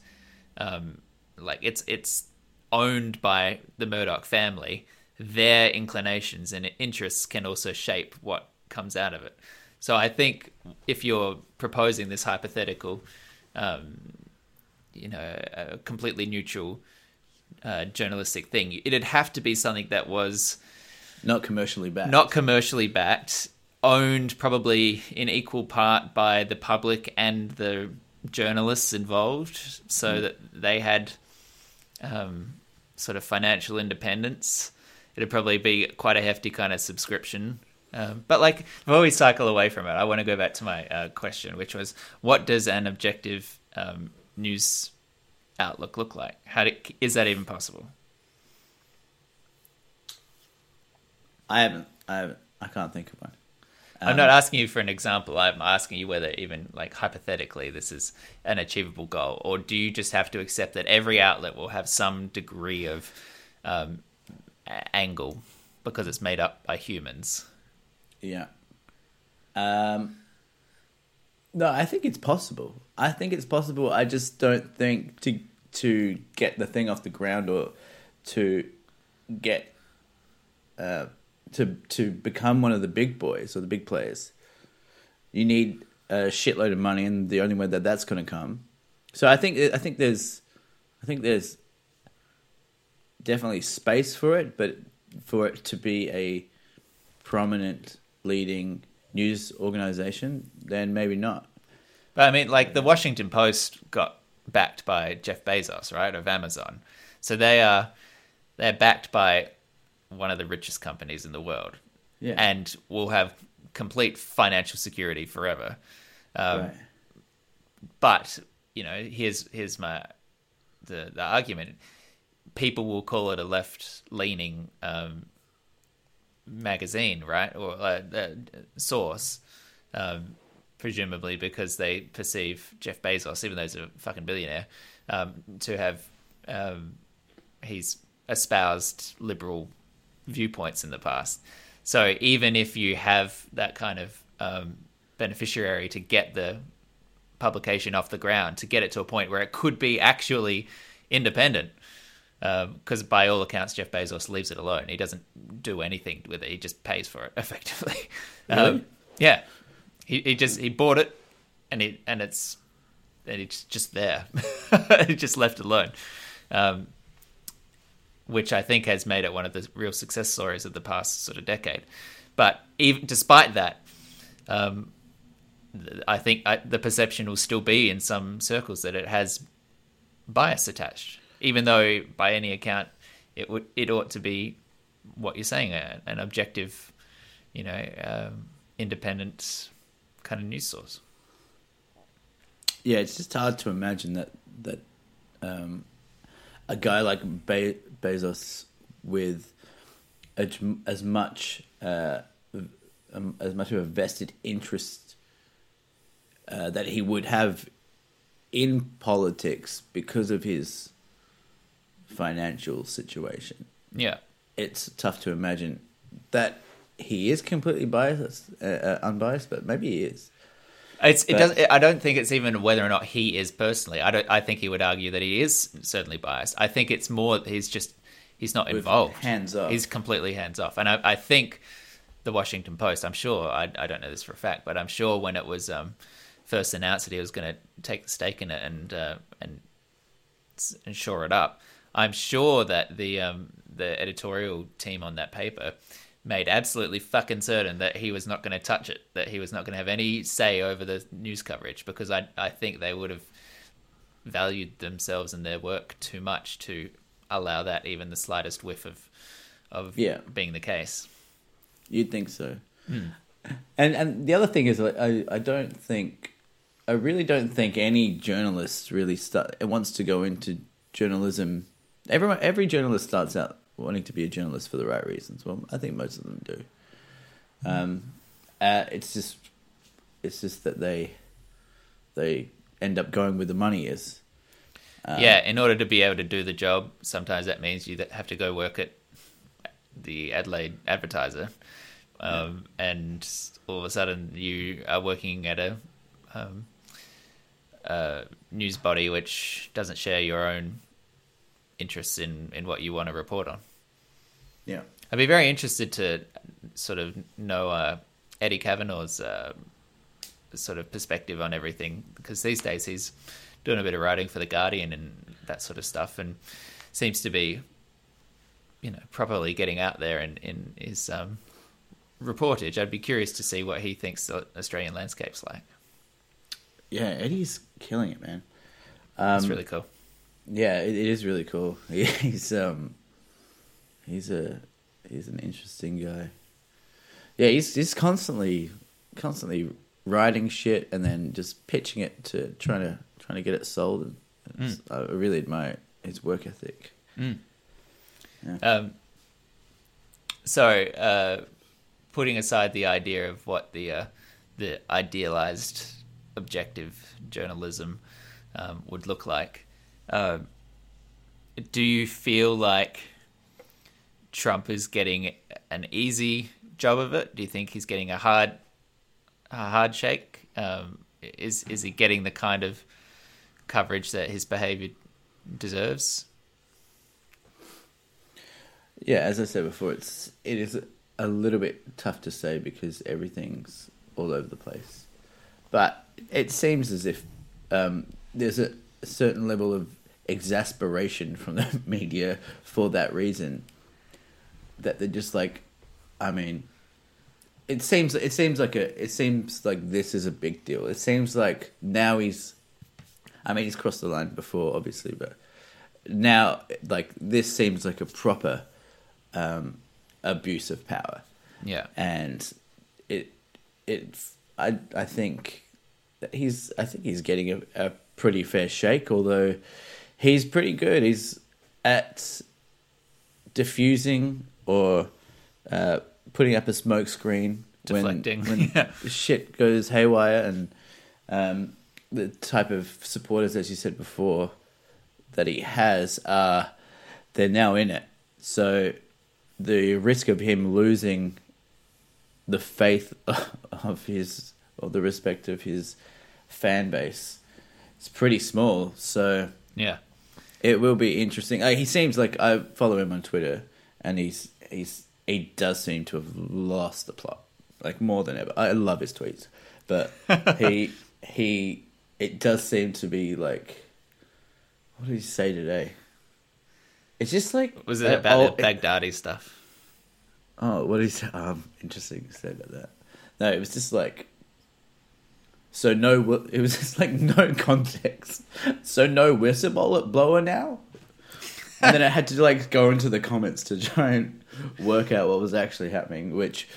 um, like it's it's. owned by the Murdoch family, their inclinations and interests can also shape what comes out of it. So I think if you're proposing this hypothetical, um, you know, a completely neutral uh, journalistic thing, it'd have to be something that was not commercially backed, not commercially backed, owned probably in equal part by the public and the journalists involved, so mm. that they had. Um, sort of financial independence. It'd probably be quite a hefty kind of subscription. Um, but like, before we cycle away from it, I want to go back to my uh, question, which was, what does an objective um, news outlook look like? How do, is that even possible? I haven't. I haven't. I can't think of one. Um, I'm not asking you for an example. I'm asking you whether even, like, hypothetically this is an achievable goal, or do you just have to accept that every outlet will have some degree of um, angle because it's made up by humans? Yeah. Um, no, I think it's possible. I think it's possible. I just don't think to to get the thing off the ground or to get... Uh, to to become one of the big boys or the big players, you need a shitload of money, and the only way that that's going to come. So I think I think there's I think there's definitely space for it, but for it to be a prominent leading news organization, then maybe not. But I mean, like the Washington Post got backed by Jeff Bezos, right, of Amazon. So they are they're backed by one of the richest companies in the world, yeah, and will have complete financial security forever. Um, right. But, you know, here's, here's my, the, the argument. People will call it a left leaning, um, magazine, right? Or uh, uh, source, um, presumably because they perceive Jeff Bezos, even though he's a fucking billionaire, um, to have, um, he's espoused liberal viewpoints in the past. So even if you have that kind of um, beneficiary to get the publication off the ground, to get it to a point where it could be actually independent, because um, by all accounts, Jeff Bezos leaves it alone. He doesn't do anything with it. He just pays for it, effectively. Really? Um, yeah. He, he just he bought it, and it and it's and it's just there. It's just left alone, um, which I think has made it one of the real success stories of the past sort of decade. But even despite that, um, I think I, the perception will still be in some circles that it has bias attached, even though by any account it would it ought to be what you're saying, an objective, you know, um, independent kind of news source. Yeah, it's just hard to imagine that that um, a guy like Be- Bezos, with a, as much uh, um, as much of a vested interest uh, that he would have in politics because of his financial situation. Yeah, it's tough to imagine that he is completely biased, uh, uh, unbiased, but maybe he is. It's, it doesn't. I don't think it's even whether or not he is personally. I don't. I think he would argue that he is certainly biased. I think it's more he's just he's not involved. Hands off. He's completely hands off. And I, I think the Washington Post. I'm sure. I, I don't know this for a fact, but I'm sure when it was um, first announced that he was going to take the stake in it and uh, and and shore it up, I'm sure that the um, the editorial team on that paper made absolutely fucking certain that he was not going to touch it, that he was not going to have any say over the news coverage, because I I think they would have valued themselves and their work too much to allow that even the slightest whiff of of yeah. being the case. You'd think so. Hmm. And and the other thing is, I I don't think, I really don't think any journalist really start, wants to go into journalism. Everyone, every journalist starts out wanting to be a journalist for the right reasons. Well, I think most of them do. Um, uh, it's just, it's just that they, they end up going where the money is. Um, yeah, in order to be able to do the job, sometimes that means you have to go work at the Adelaide Advertiser, um, yeah. and all of a sudden you are working at a, um, a news body which doesn't share your own interests in, in what you want to report on. Yeah, I'd be very interested to sort of know uh, Eddie Kavanaugh's uh, sort of perspective on everything, because these days he's doing a bit of writing for The Guardian and that sort of stuff, and seems to be, you know, properly getting out there in, in his um, reportage. I'd be curious to see what he thinks the Australian landscape's like. Yeah, Eddie's killing it, man. Um, That's really cool. Yeah, it is really cool. He's um, he's a he's an interesting guy. Yeah, he's he's constantly constantly writing shit and then just pitching it to trying to trying to get it sold. And it's, mm. I really admire his work ethic. Mm. Yeah. Um, so uh, putting aside the idea of what the uh, the idealized objective journalism um, would look like. Um, do you feel like Trump is getting an easy job of it? Do you think he's getting a hard, a hard shake? Um, is is he getting the kind of coverage that his behavior deserves? Yeah, as I said before, it's it is a little bit tough to say because everything's all over the place. But it seems as if um, there's a, a certain level of exasperation from the media for that reason, that they're just like, I mean, it seems it seems like a it seems like this is a big deal. It seems like now he's, I mean, he's crossed the line before, obviously, but now like this seems like a proper um, abuse of power. Yeah, and it it I I think that he's I think he's getting a, a pretty fair shake, although he's pretty good. He's at diffusing or uh, putting up a smoke screen, deflecting when, when yeah. shit goes haywire, and um, the type of supporters, as you said before, that he has are uh, they're now in it. So the risk of him losing the faith of his, or the respect of his fan base, it's pretty small. So yeah, it will be interesting. Like, he seems like, I follow him on Twitter, and he's he's he does seem to have lost the plot, like, more than ever. I love his tweets, but he he it does seem to be like, what did he say today? It's just like, was it about old, the Baghdadi it, stuff? Oh, what is um interesting to say about that? No, it was just like, so no, it was just like no context. So no whistleblower now, and then I had to like go into the comments to try and work out what was actually happening. Which,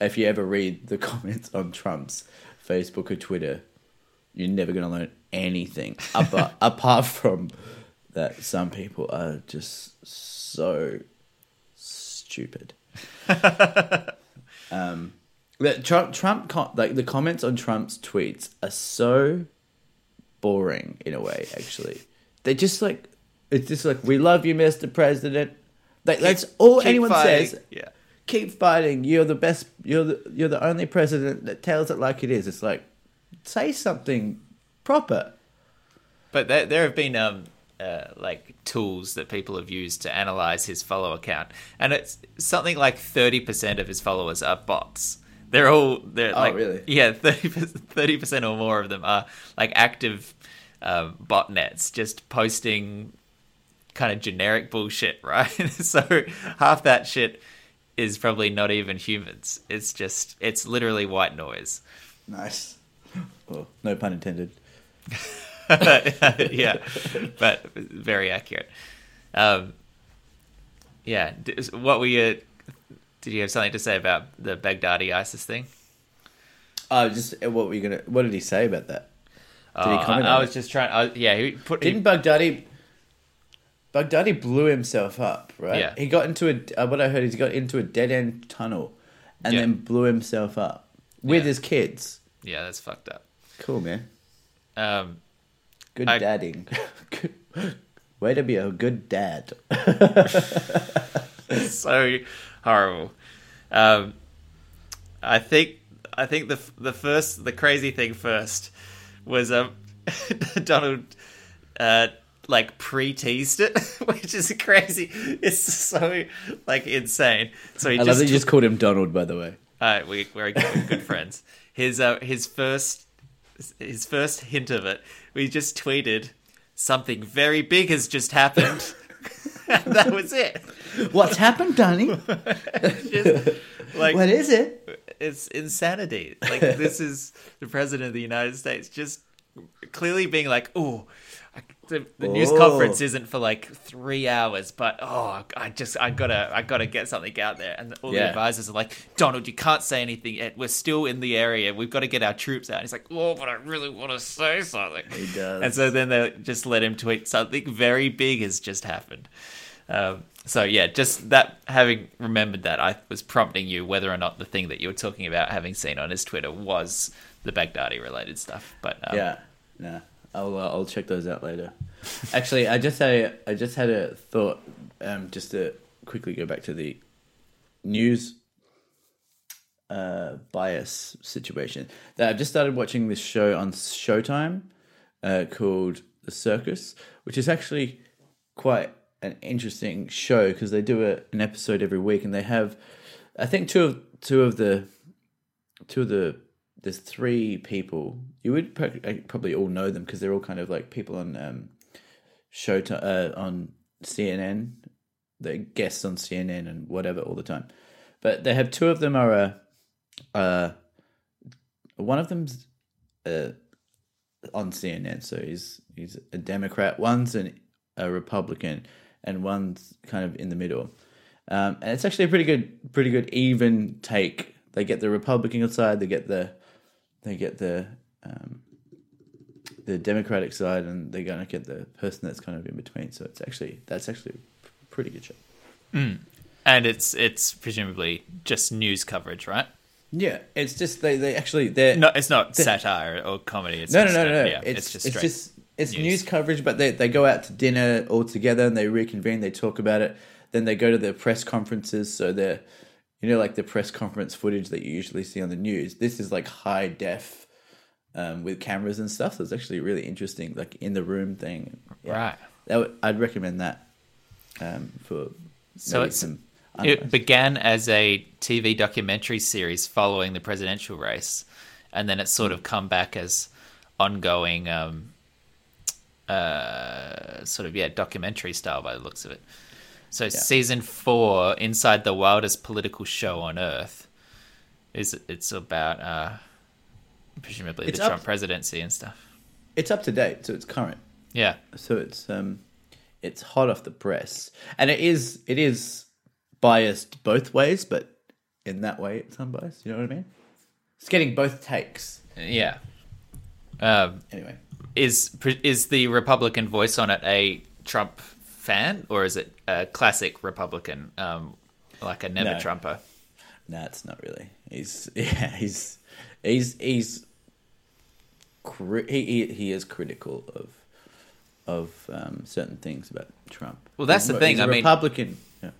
if you ever read the comments on Trump's Facebook or Twitter, you're never going to learn anything apart, apart from that some people are just so stupid. um, Trump, Trump, like the comments on Trump's tweets are so boring in a way. Actually, they just like, it's just like, we love you, Mister President. Like, keep, that's all anyone fighting. says. Yeah, keep fighting. You're the best. You're the, you're the only president that tells it like it is. It's like, say something proper. But there, there have been um. Uh, like tools that people have used to analyze his follower count, and it's something like thirty percent of his followers are bots. They're all they're oh, like really? yeah thirty percent or more of them are like active um, botnets just posting kind of generic bullshit, right? So half that shit is probably not even humans. It's just it's literally white noise. Nice. Well, no pun intended. Yeah, but very accurate. Um, yeah, what were you? Did you have something to say about the Baghdadi ISIS thing? Oh, just what were you gonna? What did he say about that? Did oh, he comment? I, I was just trying. I, yeah, he put. Didn't he, Baghdadi? Baghdadi blew himself up, right? Yeah. He got into a. Uh, what I heard is he got into a dead end tunnel, and yeah. then blew himself up with yeah. his kids. Yeah, that's fucked up. Cool, man. Um. Good I... dadding. Way to be a good dad. So horrible. Um, I think I think the the first the crazy thing first was um Donald uh like pre-teased it, which is crazy. It's so like insane. So he I just love that you just called him Donald, by the way. Uh, we we're good, good friends. His uh his first his first hint of it. We just tweeted, something very big has just happened. And that was it. What's happened, Danny? Just, like, what is it? It's insanity. Like, this is the president of the United States just clearly being like, oh, the, the news conference isn't for like three hours, but oh, I just I gotta I gotta get something out there. And all yeah. the advisors are like, Donald, you can't say anything yet. We're still in the area. We've got to get our troops out. And he's like, oh, but I really want to say something. He does. And so then they just let him tweet something very big has just happened. Um, so yeah, just that having remembered that, I was prompting you whether or not the thing that you were talking about having seen on his Twitter was the Baghdadi related stuff. But um, yeah, nah. I'll uh, I'll check those out later. Actually, I just had a, I just had a thought. Um, just to quickly go back to the news uh, bias situation. That I've just started watching this show on Showtime uh, called The Circus, which is actually quite an interesting show because they do a, an episode every week, and they have, I think two of two of the two of the. There's three people. You would probably all know them because they're all kind of like people on um, Showtime, uh, on C N N. They're guests on C N N and whatever all the time. But they have two of them are a, uh, one of them's uh, on C N N, so he's he's a Democrat. One's an, a Republican, and one's kind of in the middle. Um, and it's actually a pretty good, pretty good even take. They get the Republican side. They get the They get the um, the Democratic side, and they're going to get the person that's kind of in between. So it's actually that's actually a pretty good show. Mm. And it's it's presumably just news coverage, right? Yeah, it's just they, they actually they're no, it's not they're, satire or comedy. It's no, no, no, no, no. Yeah, it's, it's just it's just it's news. news coverage. But they they go out to dinner all together, and they reconvene. They talk about it. Then they go to their press conferences. So they're you know, like the press conference footage that you usually see on the news. This is like high def um, with cameras and stuff. So it's actually really interesting, like in the room thing. Yeah. Right. That would, I'd recommend that um, for so it's, some. It began as a T V documentary series following the presidential race, and then it's sort of come back as ongoing um, uh, sort of, yeah, documentary style by the looks of it. So yeah. Season four, Inside the Wildest Political Show on Earth, is it's about uh, presumably it's the Trump presidency and stuff. It's up to date, so it's current. Yeah. So it's um, it's hot off the press. And it is it is... biased both ways, but in that way it's unbiased. You know what I mean? It's getting both takes. Yeah. Um, anyway, is is the Republican voice on it a Trump fan, or is it a classic Republican, um, like a never no. Trumper? No, it's not really. He's yeah, he's he's he's cri- he he is critical of of um, certain things about Trump. Well, that's he's, the thing. He's a I Republican. mean, Republican.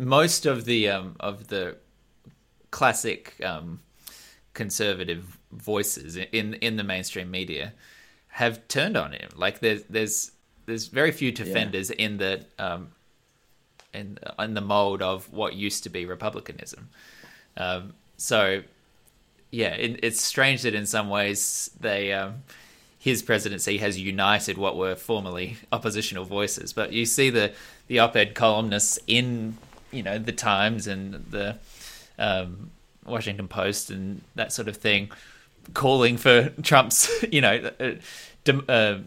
Most of the um, of the classic um, conservative voices in in the mainstream media have turned on him. Like there's there's there's very few defenders yeah. in the um, in in the mold of what used to be Republicanism. Um, so yeah, it, it's strange that in some ways they um, his presidency has united what were formerly oppositional voices. But you see the the op-ed columnists in, you know, the Times and the um, Washington Post and that sort of thing, calling for Trump's, you know, uh, de- uh,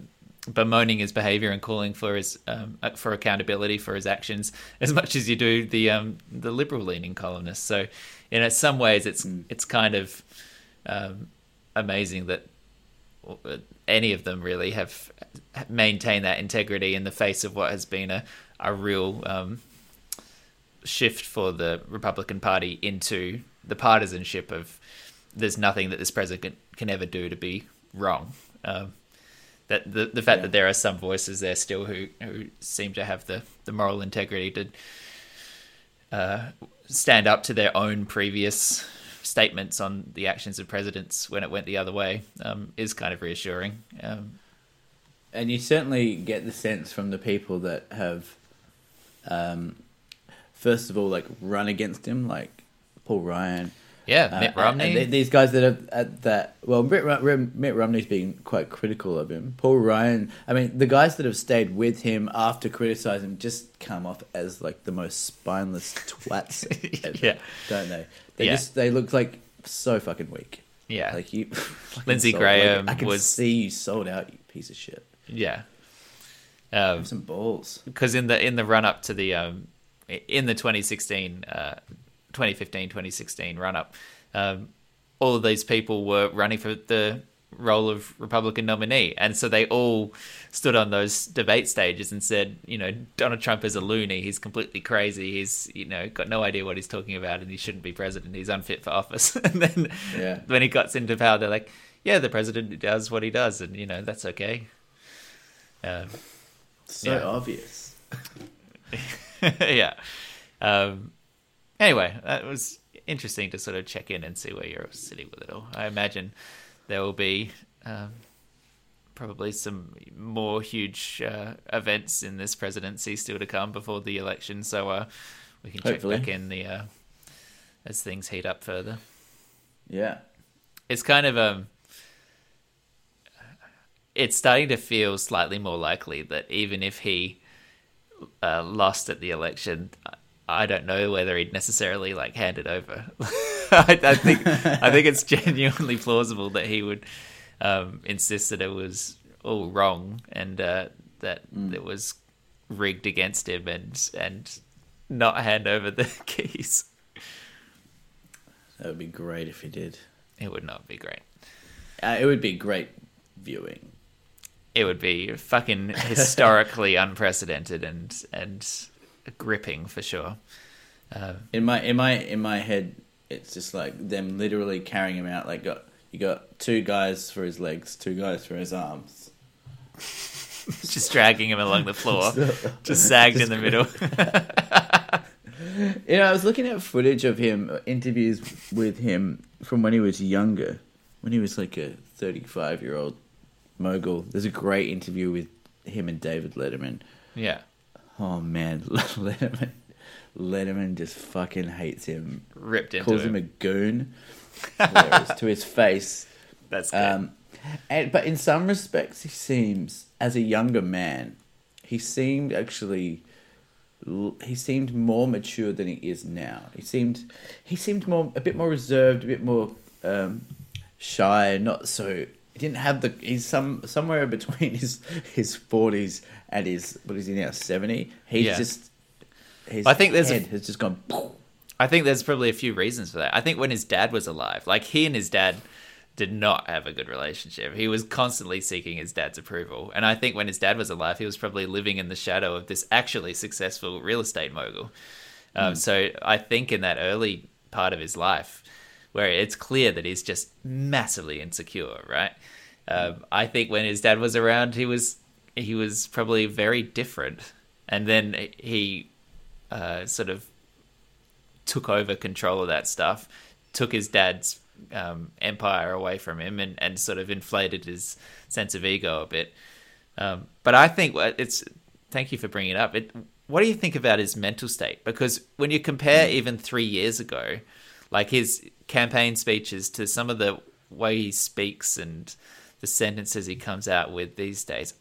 bemoaning his behavior and calling for his um, for accountability for his actions as much as you do the um, the liberal leaning columnists. So, in some ways, it's mm. it's kind of um, amazing that any of them really have maintained that integrity in the face of what has been a a real um, shift for the Republican Party into the partisanship of there's nothing that this president can ever do to be wrong. Um, that the, the fact yeah. that there are some voices there still who, who seem to have the, the moral integrity to uh, stand up to their own previous statements on the actions of presidents when it went the other way um, is kind of reassuring. Um, and you certainly get the sense from the people that have... Um, First of all, like run against him, like Paul Ryan, yeah, uh, Mitt Romney. Th- these guys that have at that. Well, Mitt, Rom- Mitt Romney's been quite critical of him. Paul Ryan. I mean, the guys that have stayed with him after criticizing just come off as like the most spineless twats, ever, yeah, don't they? They yeah. just they look like so fucking weak. Yeah, like you, Lindsey Graham. Like, I can was... see you sold out, you piece of shit. Yeah, um, have some balls. Because in the in the run up to the. Um, In the twenty sixteen, uh, twenty fifteen, twenty sixteen run-up, um, all of these people were running for the role of Republican nominee. And so they all stood on those debate stages and said, you know, Donald Trump is a loony. He's completely crazy. He's, you know, got no idea what he's talking about and he shouldn't be president. He's unfit for office. And then yeah. when he gets into power, they're like, yeah, the president does what he does. And, you know, that's okay. Um, so yeah. obvious. yeah. Um, anyway, that was interesting to sort of check in and see where you're sitting with it all. I imagine there will be um, probably some more huge uh, events in this presidency still to come before the election. So uh, we can Hopefully. check back in the uh, as things heat up further. Yeah. It's kind of... Um, it's starting to feel slightly more likely that even if he... Uh, lost at the election, I don't know whether he'd necessarily like hand it over. I, I think I think it's genuinely plausible that he would um, insist that it was all wrong and uh, that mm. it was rigged against him and and not hand over the keys. That would be great if he did. It would not be great. Uh, it would be great viewing. It would be fucking historically unprecedented and and gripping for sure. Uh, in my in my in my head, it's just like them literally carrying him out. Like got you got two guys for his legs, two guys for his arms, just dragging him along the floor, just sagged just in the middle. Yeah, I was looking at footage of him, interviews with him from when he was younger, when he was like a thirty-five-year-old mogul. There's a great interview with him and David Letterman. Yeah. Oh, man. Letterman Letterman just fucking hates him. Ripped into him. Calls him a goon. Hilarious. To his face. That's good. Um, and, but in some respects, he seems, as a younger man, he seemed actually... He seemed more mature than he is now. He seemed, he seemed more a bit more reserved, a bit more um, shy. Not so. He didn't have the. He's some somewhere between his his forties and his what is he now seventy. He's yeah. just. His I think there's head a, has just gone. I think there's probably a few reasons for that. I think when his dad was alive, like he and his dad did not have a good relationship. He was constantly seeking his dad's approval. And I think when his dad was alive, he was probably living in the shadow of this actually successful real estate mogul. Um, mm. So I think in that early part of his life, where it's clear that he's just massively insecure, right? Um, I think when his dad was around, he was he was probably very different. And then he uh, sort of took over control of that stuff, took his dad's Um, empire away from him and, and sort of inflated his sense of ego a bit. Um, but I think it's... Thank you for bringing it up. It, what do you think about his mental state? Because when you compare mm. even three years ago, like his campaign speeches to some of the way he speaks and the sentences he comes out with these days,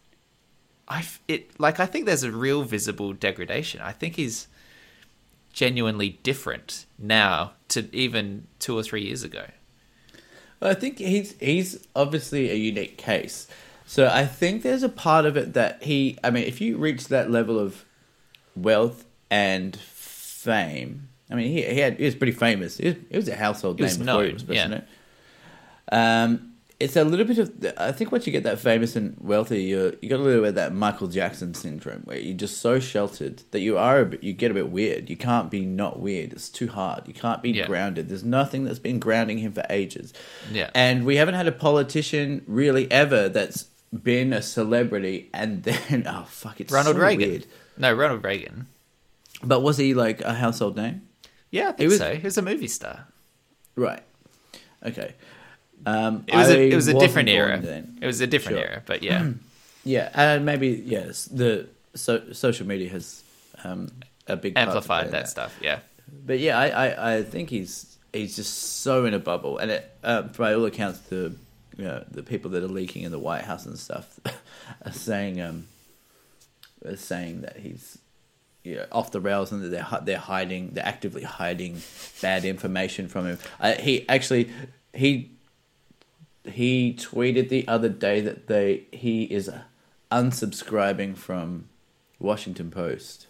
I, it, like, I think there's a real visible degradation. I think he's genuinely different now to even two or three years ago. I think he's he's obviously a unique case. So I think there's a part of it that he... I mean, if you reach that level of wealth and fame... I mean, he he, had, he was pretty famous. He was, he was a household name before known, he was president. Yeah. Um, it's a little bit of... I think once you get that famous and wealthy, you're, you got a little bit of that Michael Jackson syndrome where you're just so sheltered that you are a bit, you get a bit weird. You can't be not weird. It's too hard. You can't be yeah. grounded. There's nothing that's been grounding him for ages. Yeah. And we haven't had a politician really ever that's been a celebrity and then... Oh, fuck, it's Ronald so Reagan. Weird. No, Ronald Reagan. But was he like a household name? Yeah, I think he was, so. He was a movie star. Right. Okay. Um, it was, a, it was a different era. Then. It was a different sure. era, but yeah, yeah, and maybe yes, the so, social media has um, a big amplified that, that stuff. Yeah, but yeah, I, I, I think he's he's just so in a bubble, and it, uh, by all accounts, the you know, the people that are leaking in the White House and stuff are saying um, are saying that he's you know, off the rails and that they're they're hiding, they're actively hiding bad information from him. I, he actually he. He tweeted the other day that they he is unsubscribing from Washington Post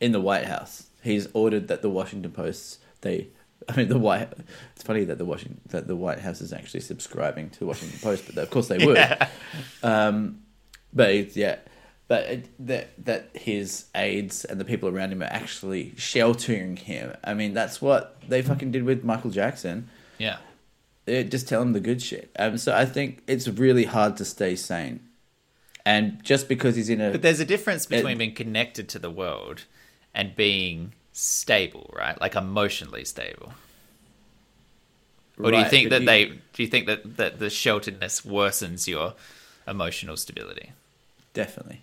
in the White House. He's ordered that the Washington Post they I mean the White it's funny that the Washington that the White House is actually subscribing to the Washington Post, but of course they would. Yeah. Um, but yeah, but it, that that his aides and the people around him are actually sheltering him. I mean that's what they fucking did with Michael Jackson. Yeah. It, just tell them the good shit. Um, so I think it's really hard to stay sane. And just because he's in a... But there's a difference between it, being connected to the world and being stable, right? Like emotionally stable. Or do you think that they... Do you think that, that the shelteredness worsens your emotional stability? Definitely.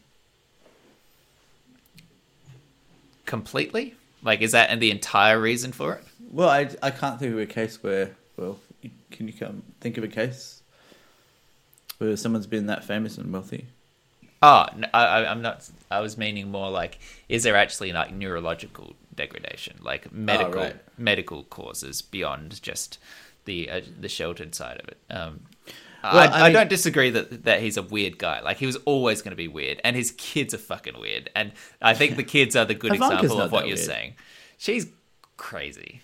Completely? Like, is that the entire reason for it? Well, I, I can't think of a case where... Well... Can you come think of a case where someone's been that famous and wealthy? Oh, no, I, I'm not. I was meaning more like, is there actually like neurological degradation, like medical oh, right. medical causes beyond just the uh, the sheltered side of it? Um, well, I, I, mean, I don't disagree that that he's a weird guy. Like he was always going to be weird, and his kids are fucking weird. And I think the kids are the good example of what you're weird. saying. She's crazy.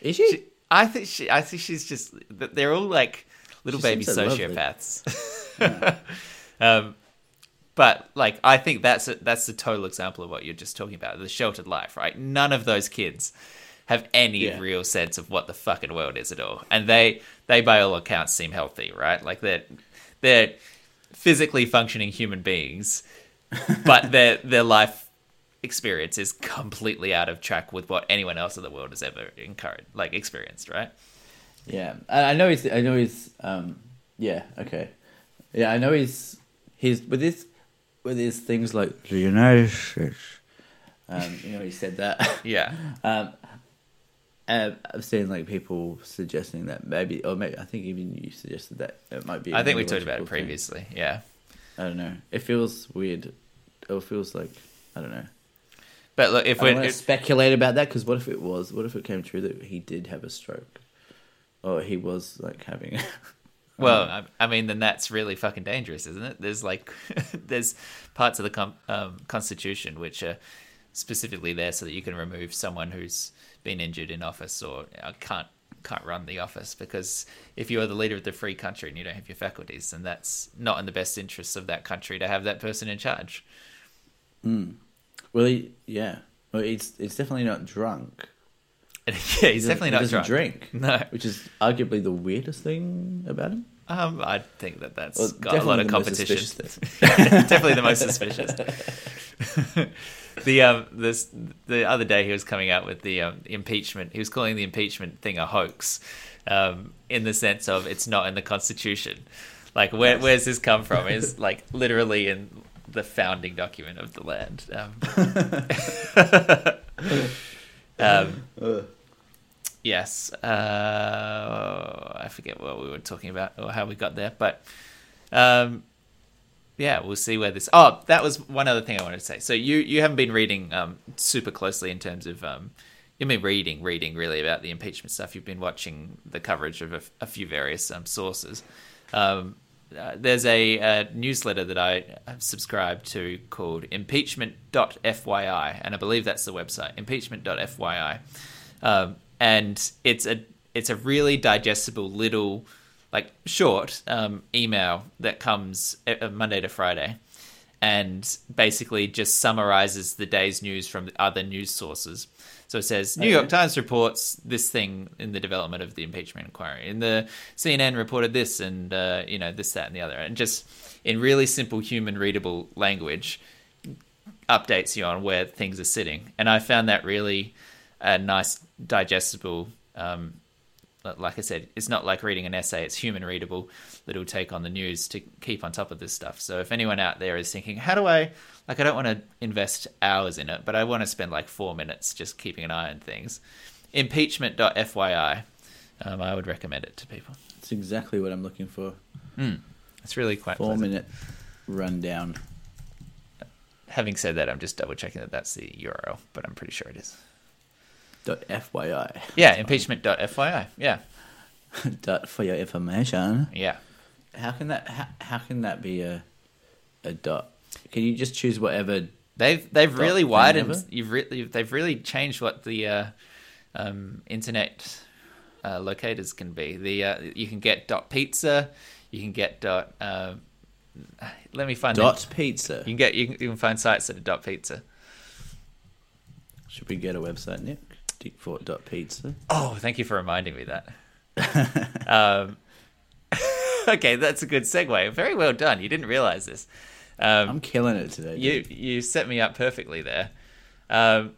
Is she? she I think she. I think she's just. They're all like little she baby so sociopaths. Yeah. um, but like, I think that's a, that's the total example of what you're just talking about—the sheltered life, right? None of those kids have any yeah. real sense of what the fucking world is at all, and they they by all accounts seem healthy, right? Like they're they're physically functioning human beings, but their their life experience is completely out of track with what anyone else in the world has ever encouraged, like experienced, right? Yeah, I know he's. I know he's. Um, yeah, okay. Yeah, I know he's. He's with his with his things like the United States. Um, you know, he said that. Yeah. um, I've seen like people suggesting that maybe, or maybe I think even you suggested that it might be. I think we talked about it previously. Thing. Yeah. I don't know. It feels weird. It feels like I don't know. But look, if we want to speculate about that, because what if it was? What if it came true that he did have a stroke? Or he was like having. Well, I, I mean, then that's really fucking dangerous, isn't it? There's like, there's parts of the com- um, Constitution which are specifically there so that you can remove someone who's been injured in office or uh, can't can't run the office, because if you are the leader of the free country and you don't have your faculties, then that's not in the best interests of that country to have that person in charge. Mm. Well, he, yeah, well, it's it's definitely not drunk. Yeah, he's he definitely not he doesn't drunk. Drink, no, which is arguably the weirdest thing about him. Um, I think that that's well, got a lot of competition. Definitely the most suspicious. the um, this the other day he was coming out with the um, impeachment. He was calling the impeachment thing a hoax, um, in the sense of it's not in the Constitution. Like, where where's this come from? It's like literally in the founding document of the land. Um, um Yes, uh, I forget what we were talking about or how we got there, but um, yeah, we'll see where this... Oh, that was one other thing I wanted to say. So you, you haven't been reading um, super closely in terms of... Um, you've been reading, reading really about the impeachment stuff. You've been watching the coverage of a, a few various um, sources. Um, uh, there's a, a newsletter that I subscribe to called impeachment dot f y i, and I believe that's the website, impeachment dot f y i. Um And it's a it's a really digestible little, like, short um, email that comes Monday to Friday and basically just summarizes the day's news from other news sources. So it says, New York Times reports this thing in the development of the impeachment inquiry. And the C N N reported this and, uh, you know, this, that, and the other. And just in really simple human-readable language updates you on where things are sitting. And I found that really... a nice digestible, um, like I said, it's not like reading an essay, it's human readable little take on the news to keep on top of this stuff. So if anyone out there is thinking, how do I, like, I don't want to invest hours in it, but I want to spend like four minutes just keeping an eye on things, impeachment dot f y i, um, I would recommend it to people. It's exactly what I'm looking for. Mm, it's really quite four pleasant. Minute rundown. Having said that, I'm just double checking that that's the U R L, but I'm pretty sure it is. Dot F Y I. Yeah, impeachment dot f y i. Yeah. Dot for your information. Yeah. How can that? How, how can that be a a dot? Can you just choose whatever? They've they've really widened. Ever? You've really they've really changed what the uh, um, internet uh, locators can be. The uh, you can get dot pizza. You can get dot. Uh, let me find dot the, pizza. You can get you can, you can find sites that are dot pizza. Should we get a website, Nick? Dickfort dot pizza. Oh, thank you for reminding me that. um, okay, that's a good segue. Very well done. You didn't realize this. Um, I'm killing it today. You dude. you set me up perfectly there. Um,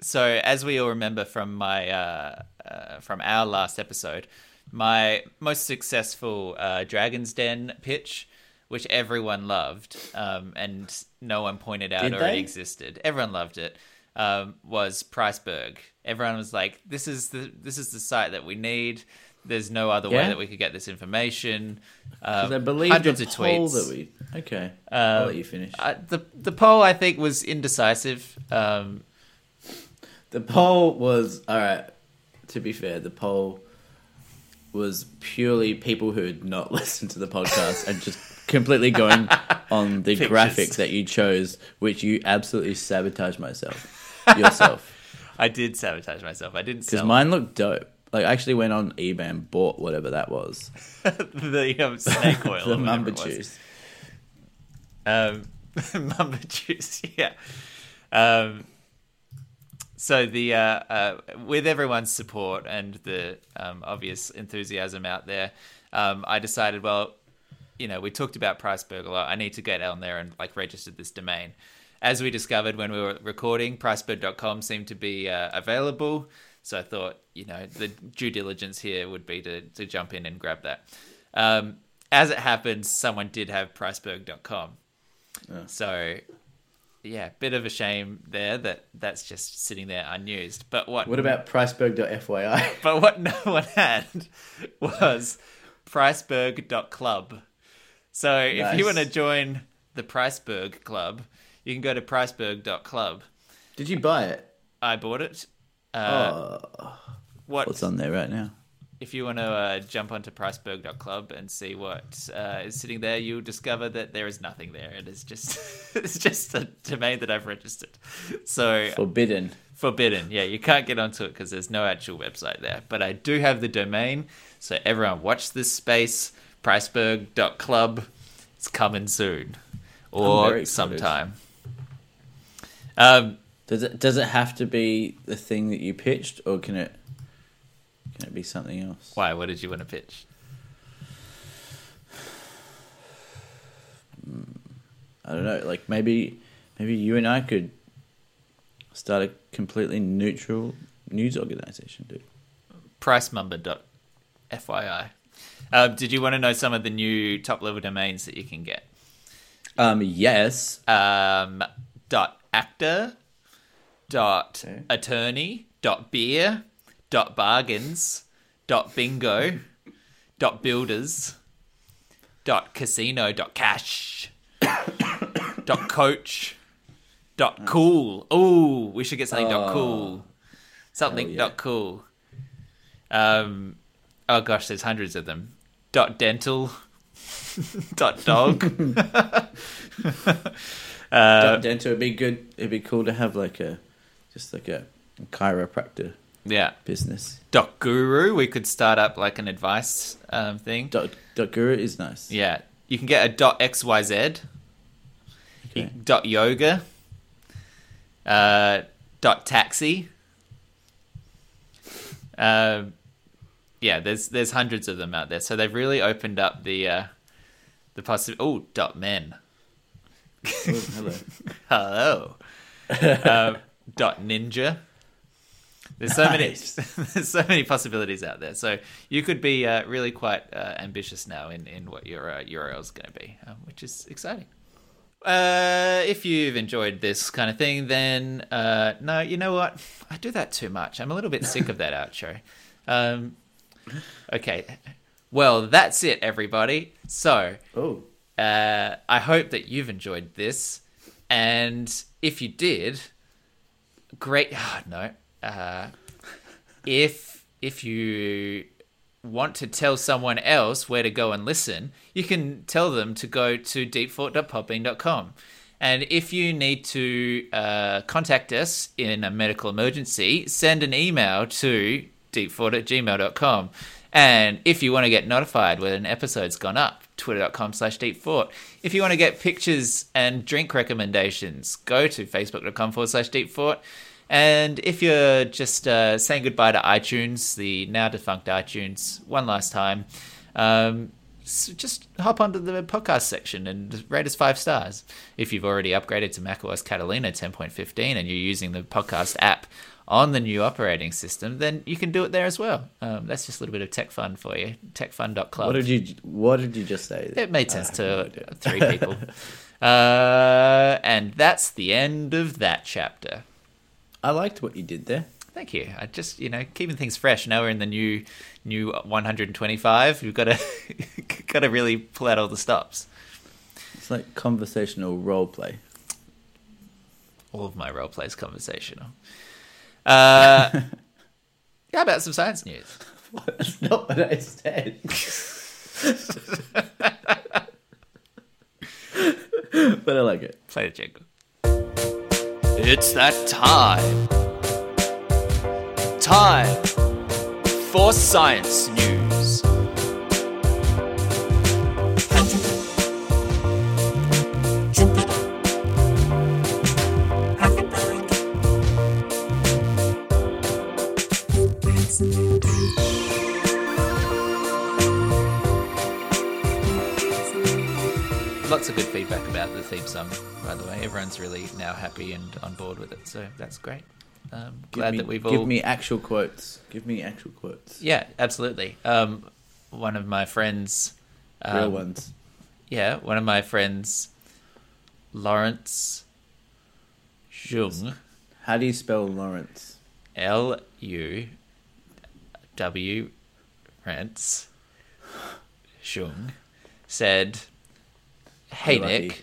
so, as we all remember from my uh, uh, from our last episode, my most successful uh, Dragon's Den pitch, which everyone loved, um, and no one pointed out Did already they? Existed. Everyone loved it. Um, was Priceberg. Everyone was like, this is the this is the site that we need. There's no other yeah. way that we could get this information. Um, I believe hundreds the of poll tweets. That we... Okay, um, I'll let you finish. I, the, the poll, I think, was indecisive. Um, the poll was... All right, to be fair, the poll was purely people who had not listened to the podcast and just... completely going on the Pictures. Graphic that you chose, which you absolutely sabotaged myself, yourself. I did sabotage myself. I didn't sell it. Because mine looked dope. Like, I actually went on eBay and bought whatever that was. the um, snake oil. the mumba juice. Um, mumba juice, yeah. Um, so the uh, uh, with everyone's support and the um, obvious enthusiasm out there, um, I decided, well, you know, we talked about Priceberg a lot. I need to get on there and like register this domain. as we discovered when we were recording, price bird dot com seemed to be uh, available. So I thought, you know, the due diligence here would be to, to jump in and grab that. Um, as it happens, someone did have price berg dot com. Yeah. So, yeah, bit of a shame there that that's just sitting there unused. But what What about price berg dot f y i? But what no one had was price berg dot club. So nice. If you want to join the Priceberg Club, you can go to price berg dot club. Did you buy it? I bought it. Uh, oh, what, what's on there right now? If you want to uh, jump onto price berg dot club and see what uh, is sitting there, you'll discover that there is nothing there. It is just it's just a domain that I've registered. So forbidden. Forbidden. Yeah, you can't get onto it because there's no actual website there. But I do have the domain, so everyone watch this space. price berg dot club. It's coming soon or sometime. Um. Does it does it have to be the thing that you pitched, or can it can it be something else? Why? What did you want to pitch? I don't know. Like maybe maybe you and I could start a completely neutral news organization, dude. price mumber dot f y i. Uh, did you want to know some of the new top level domains that you can get? Um. Yes. Um. Dot actor. Dot okay. attorney, dot beer, dot bargains, dot bingo, dot builders, dot casino, dot cash, dot coach, dot cool. Ooh, we should get something oh, dot cool. Something yeah. dot cool. Um, oh gosh, there's hundreds of them. Dot dental, dot dog. uh, dot dental, it'd be good. It'd be cool to have like a... Just like a chiropractor yeah. business. Doc Guru, we could start up like an advice um, thing. Doc, Doc Guru is nice. Yeah. You can get a dot X Y Z, okay. dot yoga, uh, dot taxi. Uh, yeah, there's there's hundreds of them out there. So they've really opened up the uh, the possibility. Oh, dot men. Ooh, hello. hello. Um, dot ninja. There's so nice. many there's so many possibilities out there, so you could be uh, really quite uh, ambitious now in in what your uh, U R L is going to be, um, which is exciting. Uh if you've enjoyed this kind of thing, then uh no you know what I do that too much. I'm a little bit sick of that outro. Um okay, well, that's it, everybody. So oh uh I hope that you've enjoyed this, and if you did, Great. Oh, no. Uh, if if you want to tell someone else where to go and listen, you can tell them to go to deep fort dot podbean dot com. And if you need to uh, contact us in a medical emergency, send an email to deep fort at gmail dot com. And if you want to get notified when an episode's gone up, twitter dot com slash deep fort. If you want to get pictures and drink recommendations, go to facebook dot com forward slash deep fort. And if you're just uh, saying goodbye to iTunes, the now defunct iTunes, one last time, um, so just hop onto the podcast section and rate us five stars. If you've already upgraded to macOS Catalina ten point fifteen and you're using the podcast app on the new operating system, then you can do it there as well. Um, that's just a little bit of tech fun for you. tech fun dot club. What did you What did you just say? It made sense to no three people. uh, and that's the end of that chapter. I liked what you did there. Thank you. I just, you know, keeping things fresh. Now we're in the new new one hundred twenty-five. We've got to got to really pull out all the stops. It's like conversational role play. All of my role play is conversational. Uh, how about some science news? That's not what I said. But I like it. Play the jingle. It's that time. Time for science news. Lots of good feedback about the theme song. by the way. Everyone's really now happy and on board with it, so that's great. Um, glad me, that we've all... Give me actual quotes. Give me actual quotes. Yeah, absolutely. Um, one of my friends... Um, Real ones. Yeah, one of my friends, Lawrence Chung. How do you spell Lawrence? L U W Rance Chung said, hey, Nick. Lucky.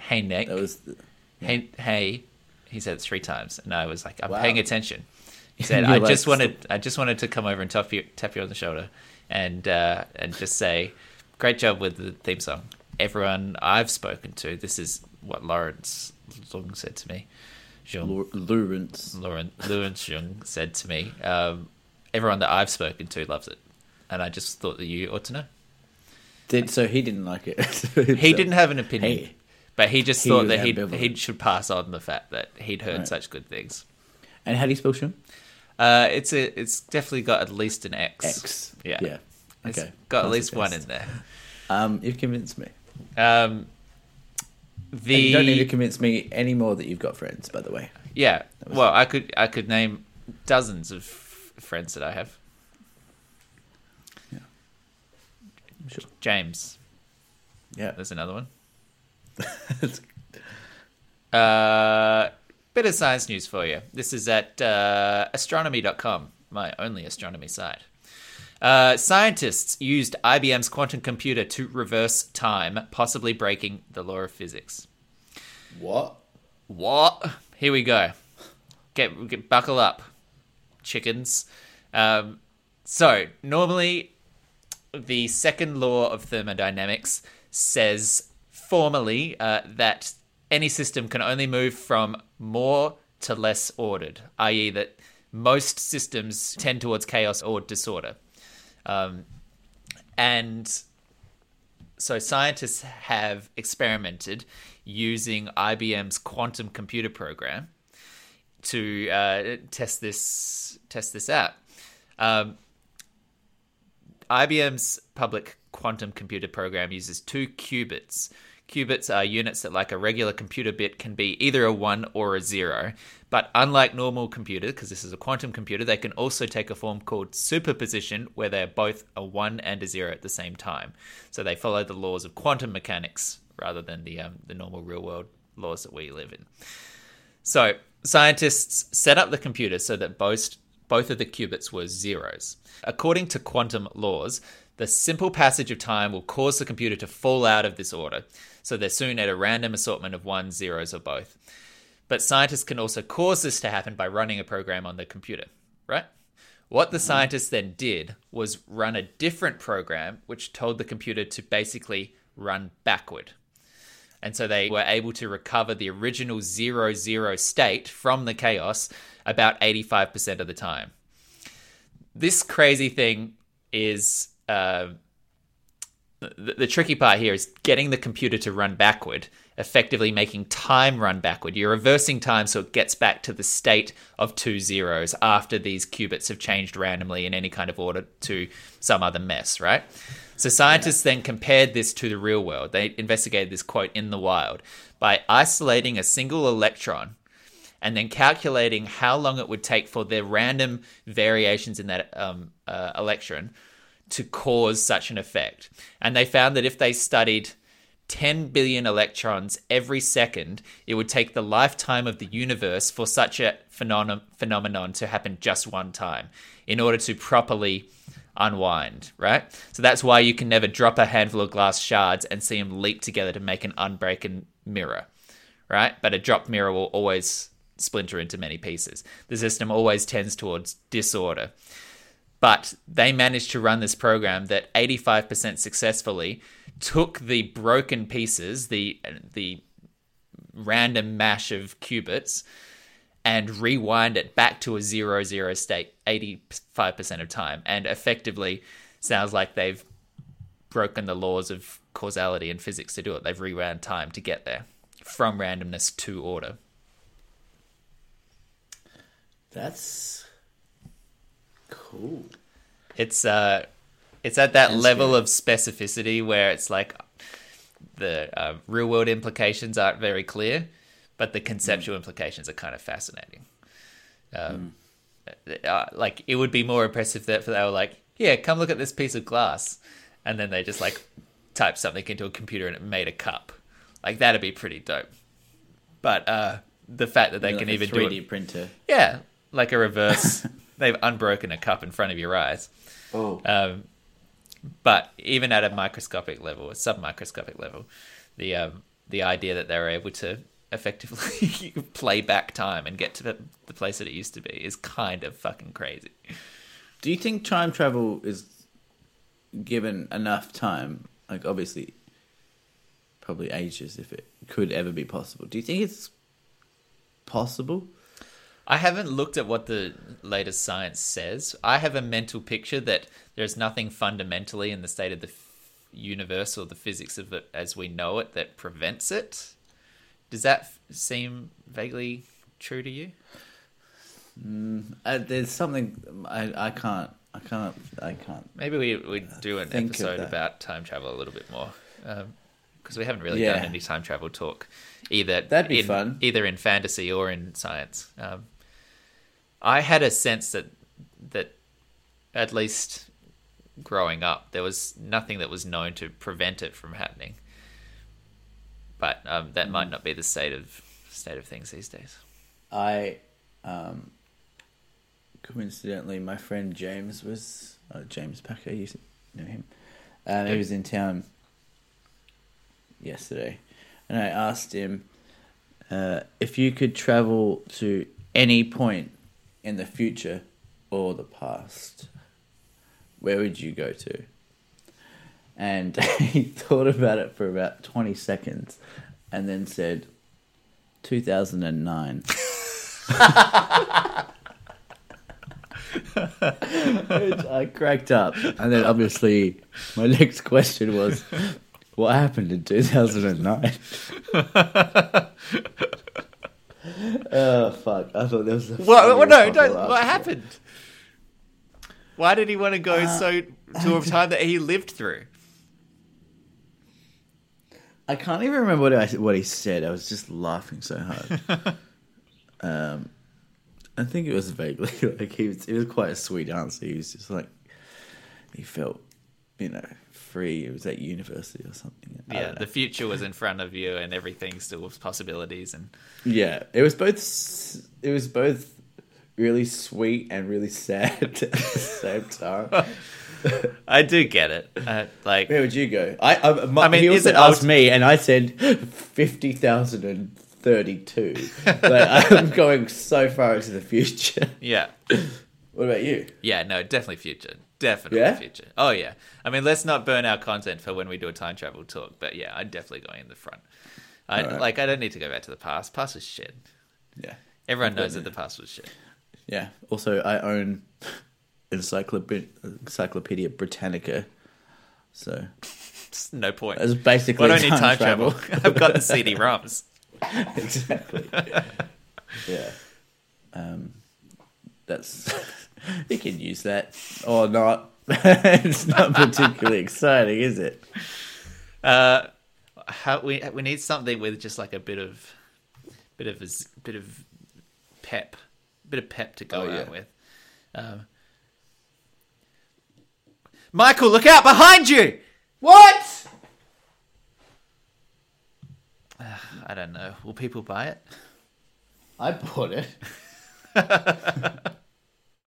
Hey, Nick. That was the... Hey, hey. He said it three times, and I was like, I'm wow. paying attention. He said, I like, just wanted I just wanted to come over and tap you, tap you on the shoulder and uh, and just say, great job with the theme song. Everyone I've spoken to, this is what Lawrence Chung said to me. Chung, Lawrence. Lawrence, Lawrence Chung said to me, um, everyone that I've spoken to loves it. And I just thought that you ought to know. Did So he didn't like it. He didn't have an opinion. Hey. But he just he thought that he he should pass on the fact that he'd heard right. such good things. And how do you spell Shum? Uh, it's a, it's definitely got at least an X. X. Yeah. Yeah. Okay. It's got That's at least one in there. Um, you've convinced me. Um, the and you don't need to convince me any more that you've got friends, by the way. Yeah. Well, I could I could name dozens of friends that I have. Yeah. Sure. James. Yeah. There's another one. uh, bit of science news for you. This is at uh, astronomy dot com, my only astronomy site. Uh, scientists used I B M's quantum computer to reverse time, possibly breaking the law of physics. What? What? Here we go. Get, get buckle up, chickens. Um, so normally, the second law of thermodynamics says. Formally, uh, that any system can only move from more to less ordered, that is that most systems tend towards chaos or disorder. Um, and so scientists have experimented using I B M's quantum computer program to uh, test this test this out. Um, I B M's public quantum computer program uses two qubits. Qubits are units that, like a regular computer bit, can be either a one or a zero. But unlike normal computers, because this is a quantum computer, they can also take a form called superposition, where they're both a one and a zero at the same time. So they follow the laws of quantum mechanics rather than the um, the normal real-world laws that we live in. So scientists set up the computer so that both both of the qubits were zeros. According to quantum laws, the simple passage of time will cause the computer to fall out of this order, so they're soon at a random assortment of ones, zeros, or both. But scientists can also cause this to happen by running a program on the computer, right? What the scientists then did was run a different program, which told the computer to basically run backward. And so they were able to recover the original zero, zero state from the chaos about eighty-five percent of the time. This crazy thing is... Uh, the, the tricky part here is getting the computer to run backward, effectively making time run backward. You're reversing time so it gets back to the state of two zeros after these qubits have changed randomly in any kind of order to some other mess, right? So scientists yeah. then compared this to the real world. They investigated this, quote, in the wild, by isolating a single electron and then calculating how long it would take for their random variations in that um, uh, electron to cause such an effect. And they found that if they studied ten billion electrons every second, it would take the lifetime of the universe for such a phenom- phenomenon to happen just one time in order to properly unwind, right? So that's why you can never drop a handful of glass shards and see them leap together to make an unbroken mirror, right? But a dropped mirror will always splinter into many pieces. The system always tends towards disorder. But they managed to run this program that eighty-five percent successfully took the broken pieces, the the random mash of qubits, and rewind it back to a zero zero state eighty-five percent of time. And effectively, sounds like they've broken the laws of causality and physics to do it. They've rewound time to get there from randomness to order. That's... cool. It's uh, it's at that That's level good. of specificity where it's like the uh, real world implications aren't very clear, but the conceptual mm. implications are kind of fascinating. Um, mm. uh, like it would be more impressive that they were like, yeah, come look at this piece of glass, and then they just like typed something into a computer and it made a cup. Like that'd be pretty dope. But uh, the fact that they like can even do a three D printer, yeah, like a reverse, they've unbroken a cup in front of your eyes. Oh. Um, but even at a microscopic level, a sub-microscopic level, the um, the idea that they were able to effectively play back time and get to the, the place that it used to be is kind of fucking crazy. Do you think time travel is given enough time? Like, obviously, probably ages if it could ever be possible. Do you think it's possible? I haven't looked at what the latest science says. I have a mental picture that there's nothing fundamentally in the state of the universe or the physics of it as we know it that prevents it. Does that seem vaguely true to you? Mm, uh, there's something I, I can't, I can't, I can't. Maybe we we do an episode about time travel a little bit more, because um, we haven't really yeah. done any time travel talk either. That'd be in, fun, either in fantasy or in science. Um, I had a sense that that at least growing up, there was nothing that was known to prevent it from happening. But um, that might not be the state of state of things these days. I, um, coincidentally, my friend James was uh, James Packer. You know him. Um, he was in town yesterday, and I asked him uh, if you could travel to any point in the future or the past, where would you go to? And he thought about it for about twenty seconds and then said, two thousand nine. Which I cracked up. And then obviously my next question was, what happened in two thousand nine? Oh, fuck. I thought there was a... What, well, no, don't, what happened? Why did he want to go uh, so to a time that he lived through? I can't even remember what, I, what he said. I was just laughing so hard. um, I think it was vaguely like he was. It was quite a sweet answer. He was just like he felt, you know, free. It was at university or something. Yeah, the future was in front of you, and everything still was possibilities. And yeah, it was both. It was both really sweet and really sad at the same time. I do get it. Uh, like, where would you go? I, I, my, I mean, he also asked me, and I said fifty thousand and thirty-two. But I'm going so far into the future. Yeah. What about you? Yeah, no, definitely future. Definitely yeah? future. Oh yeah. I mean, let's not burn our content for when we do a time travel talk. But yeah, I'm definitely going in the front. I right. like. I don't need to go back to the past. Past was shit. Yeah. Everyone knows that the past was shit. Yeah. Also, I own Encyclop- Encyclopedia Britannica, so it's no point. It's basically well, I don't time, need time travel. travel. I've got the C D ROMs. Exactly. Yeah, um, that's you can use that or not. It's not particularly exciting, is it? Uh, how, we we need something with just like a bit of, bit of a bit of pep, bit of pep to go oh, yeah. out with. Um, Michael, look out behind you! What? Uh, I don't know. Will people buy it? I bought it.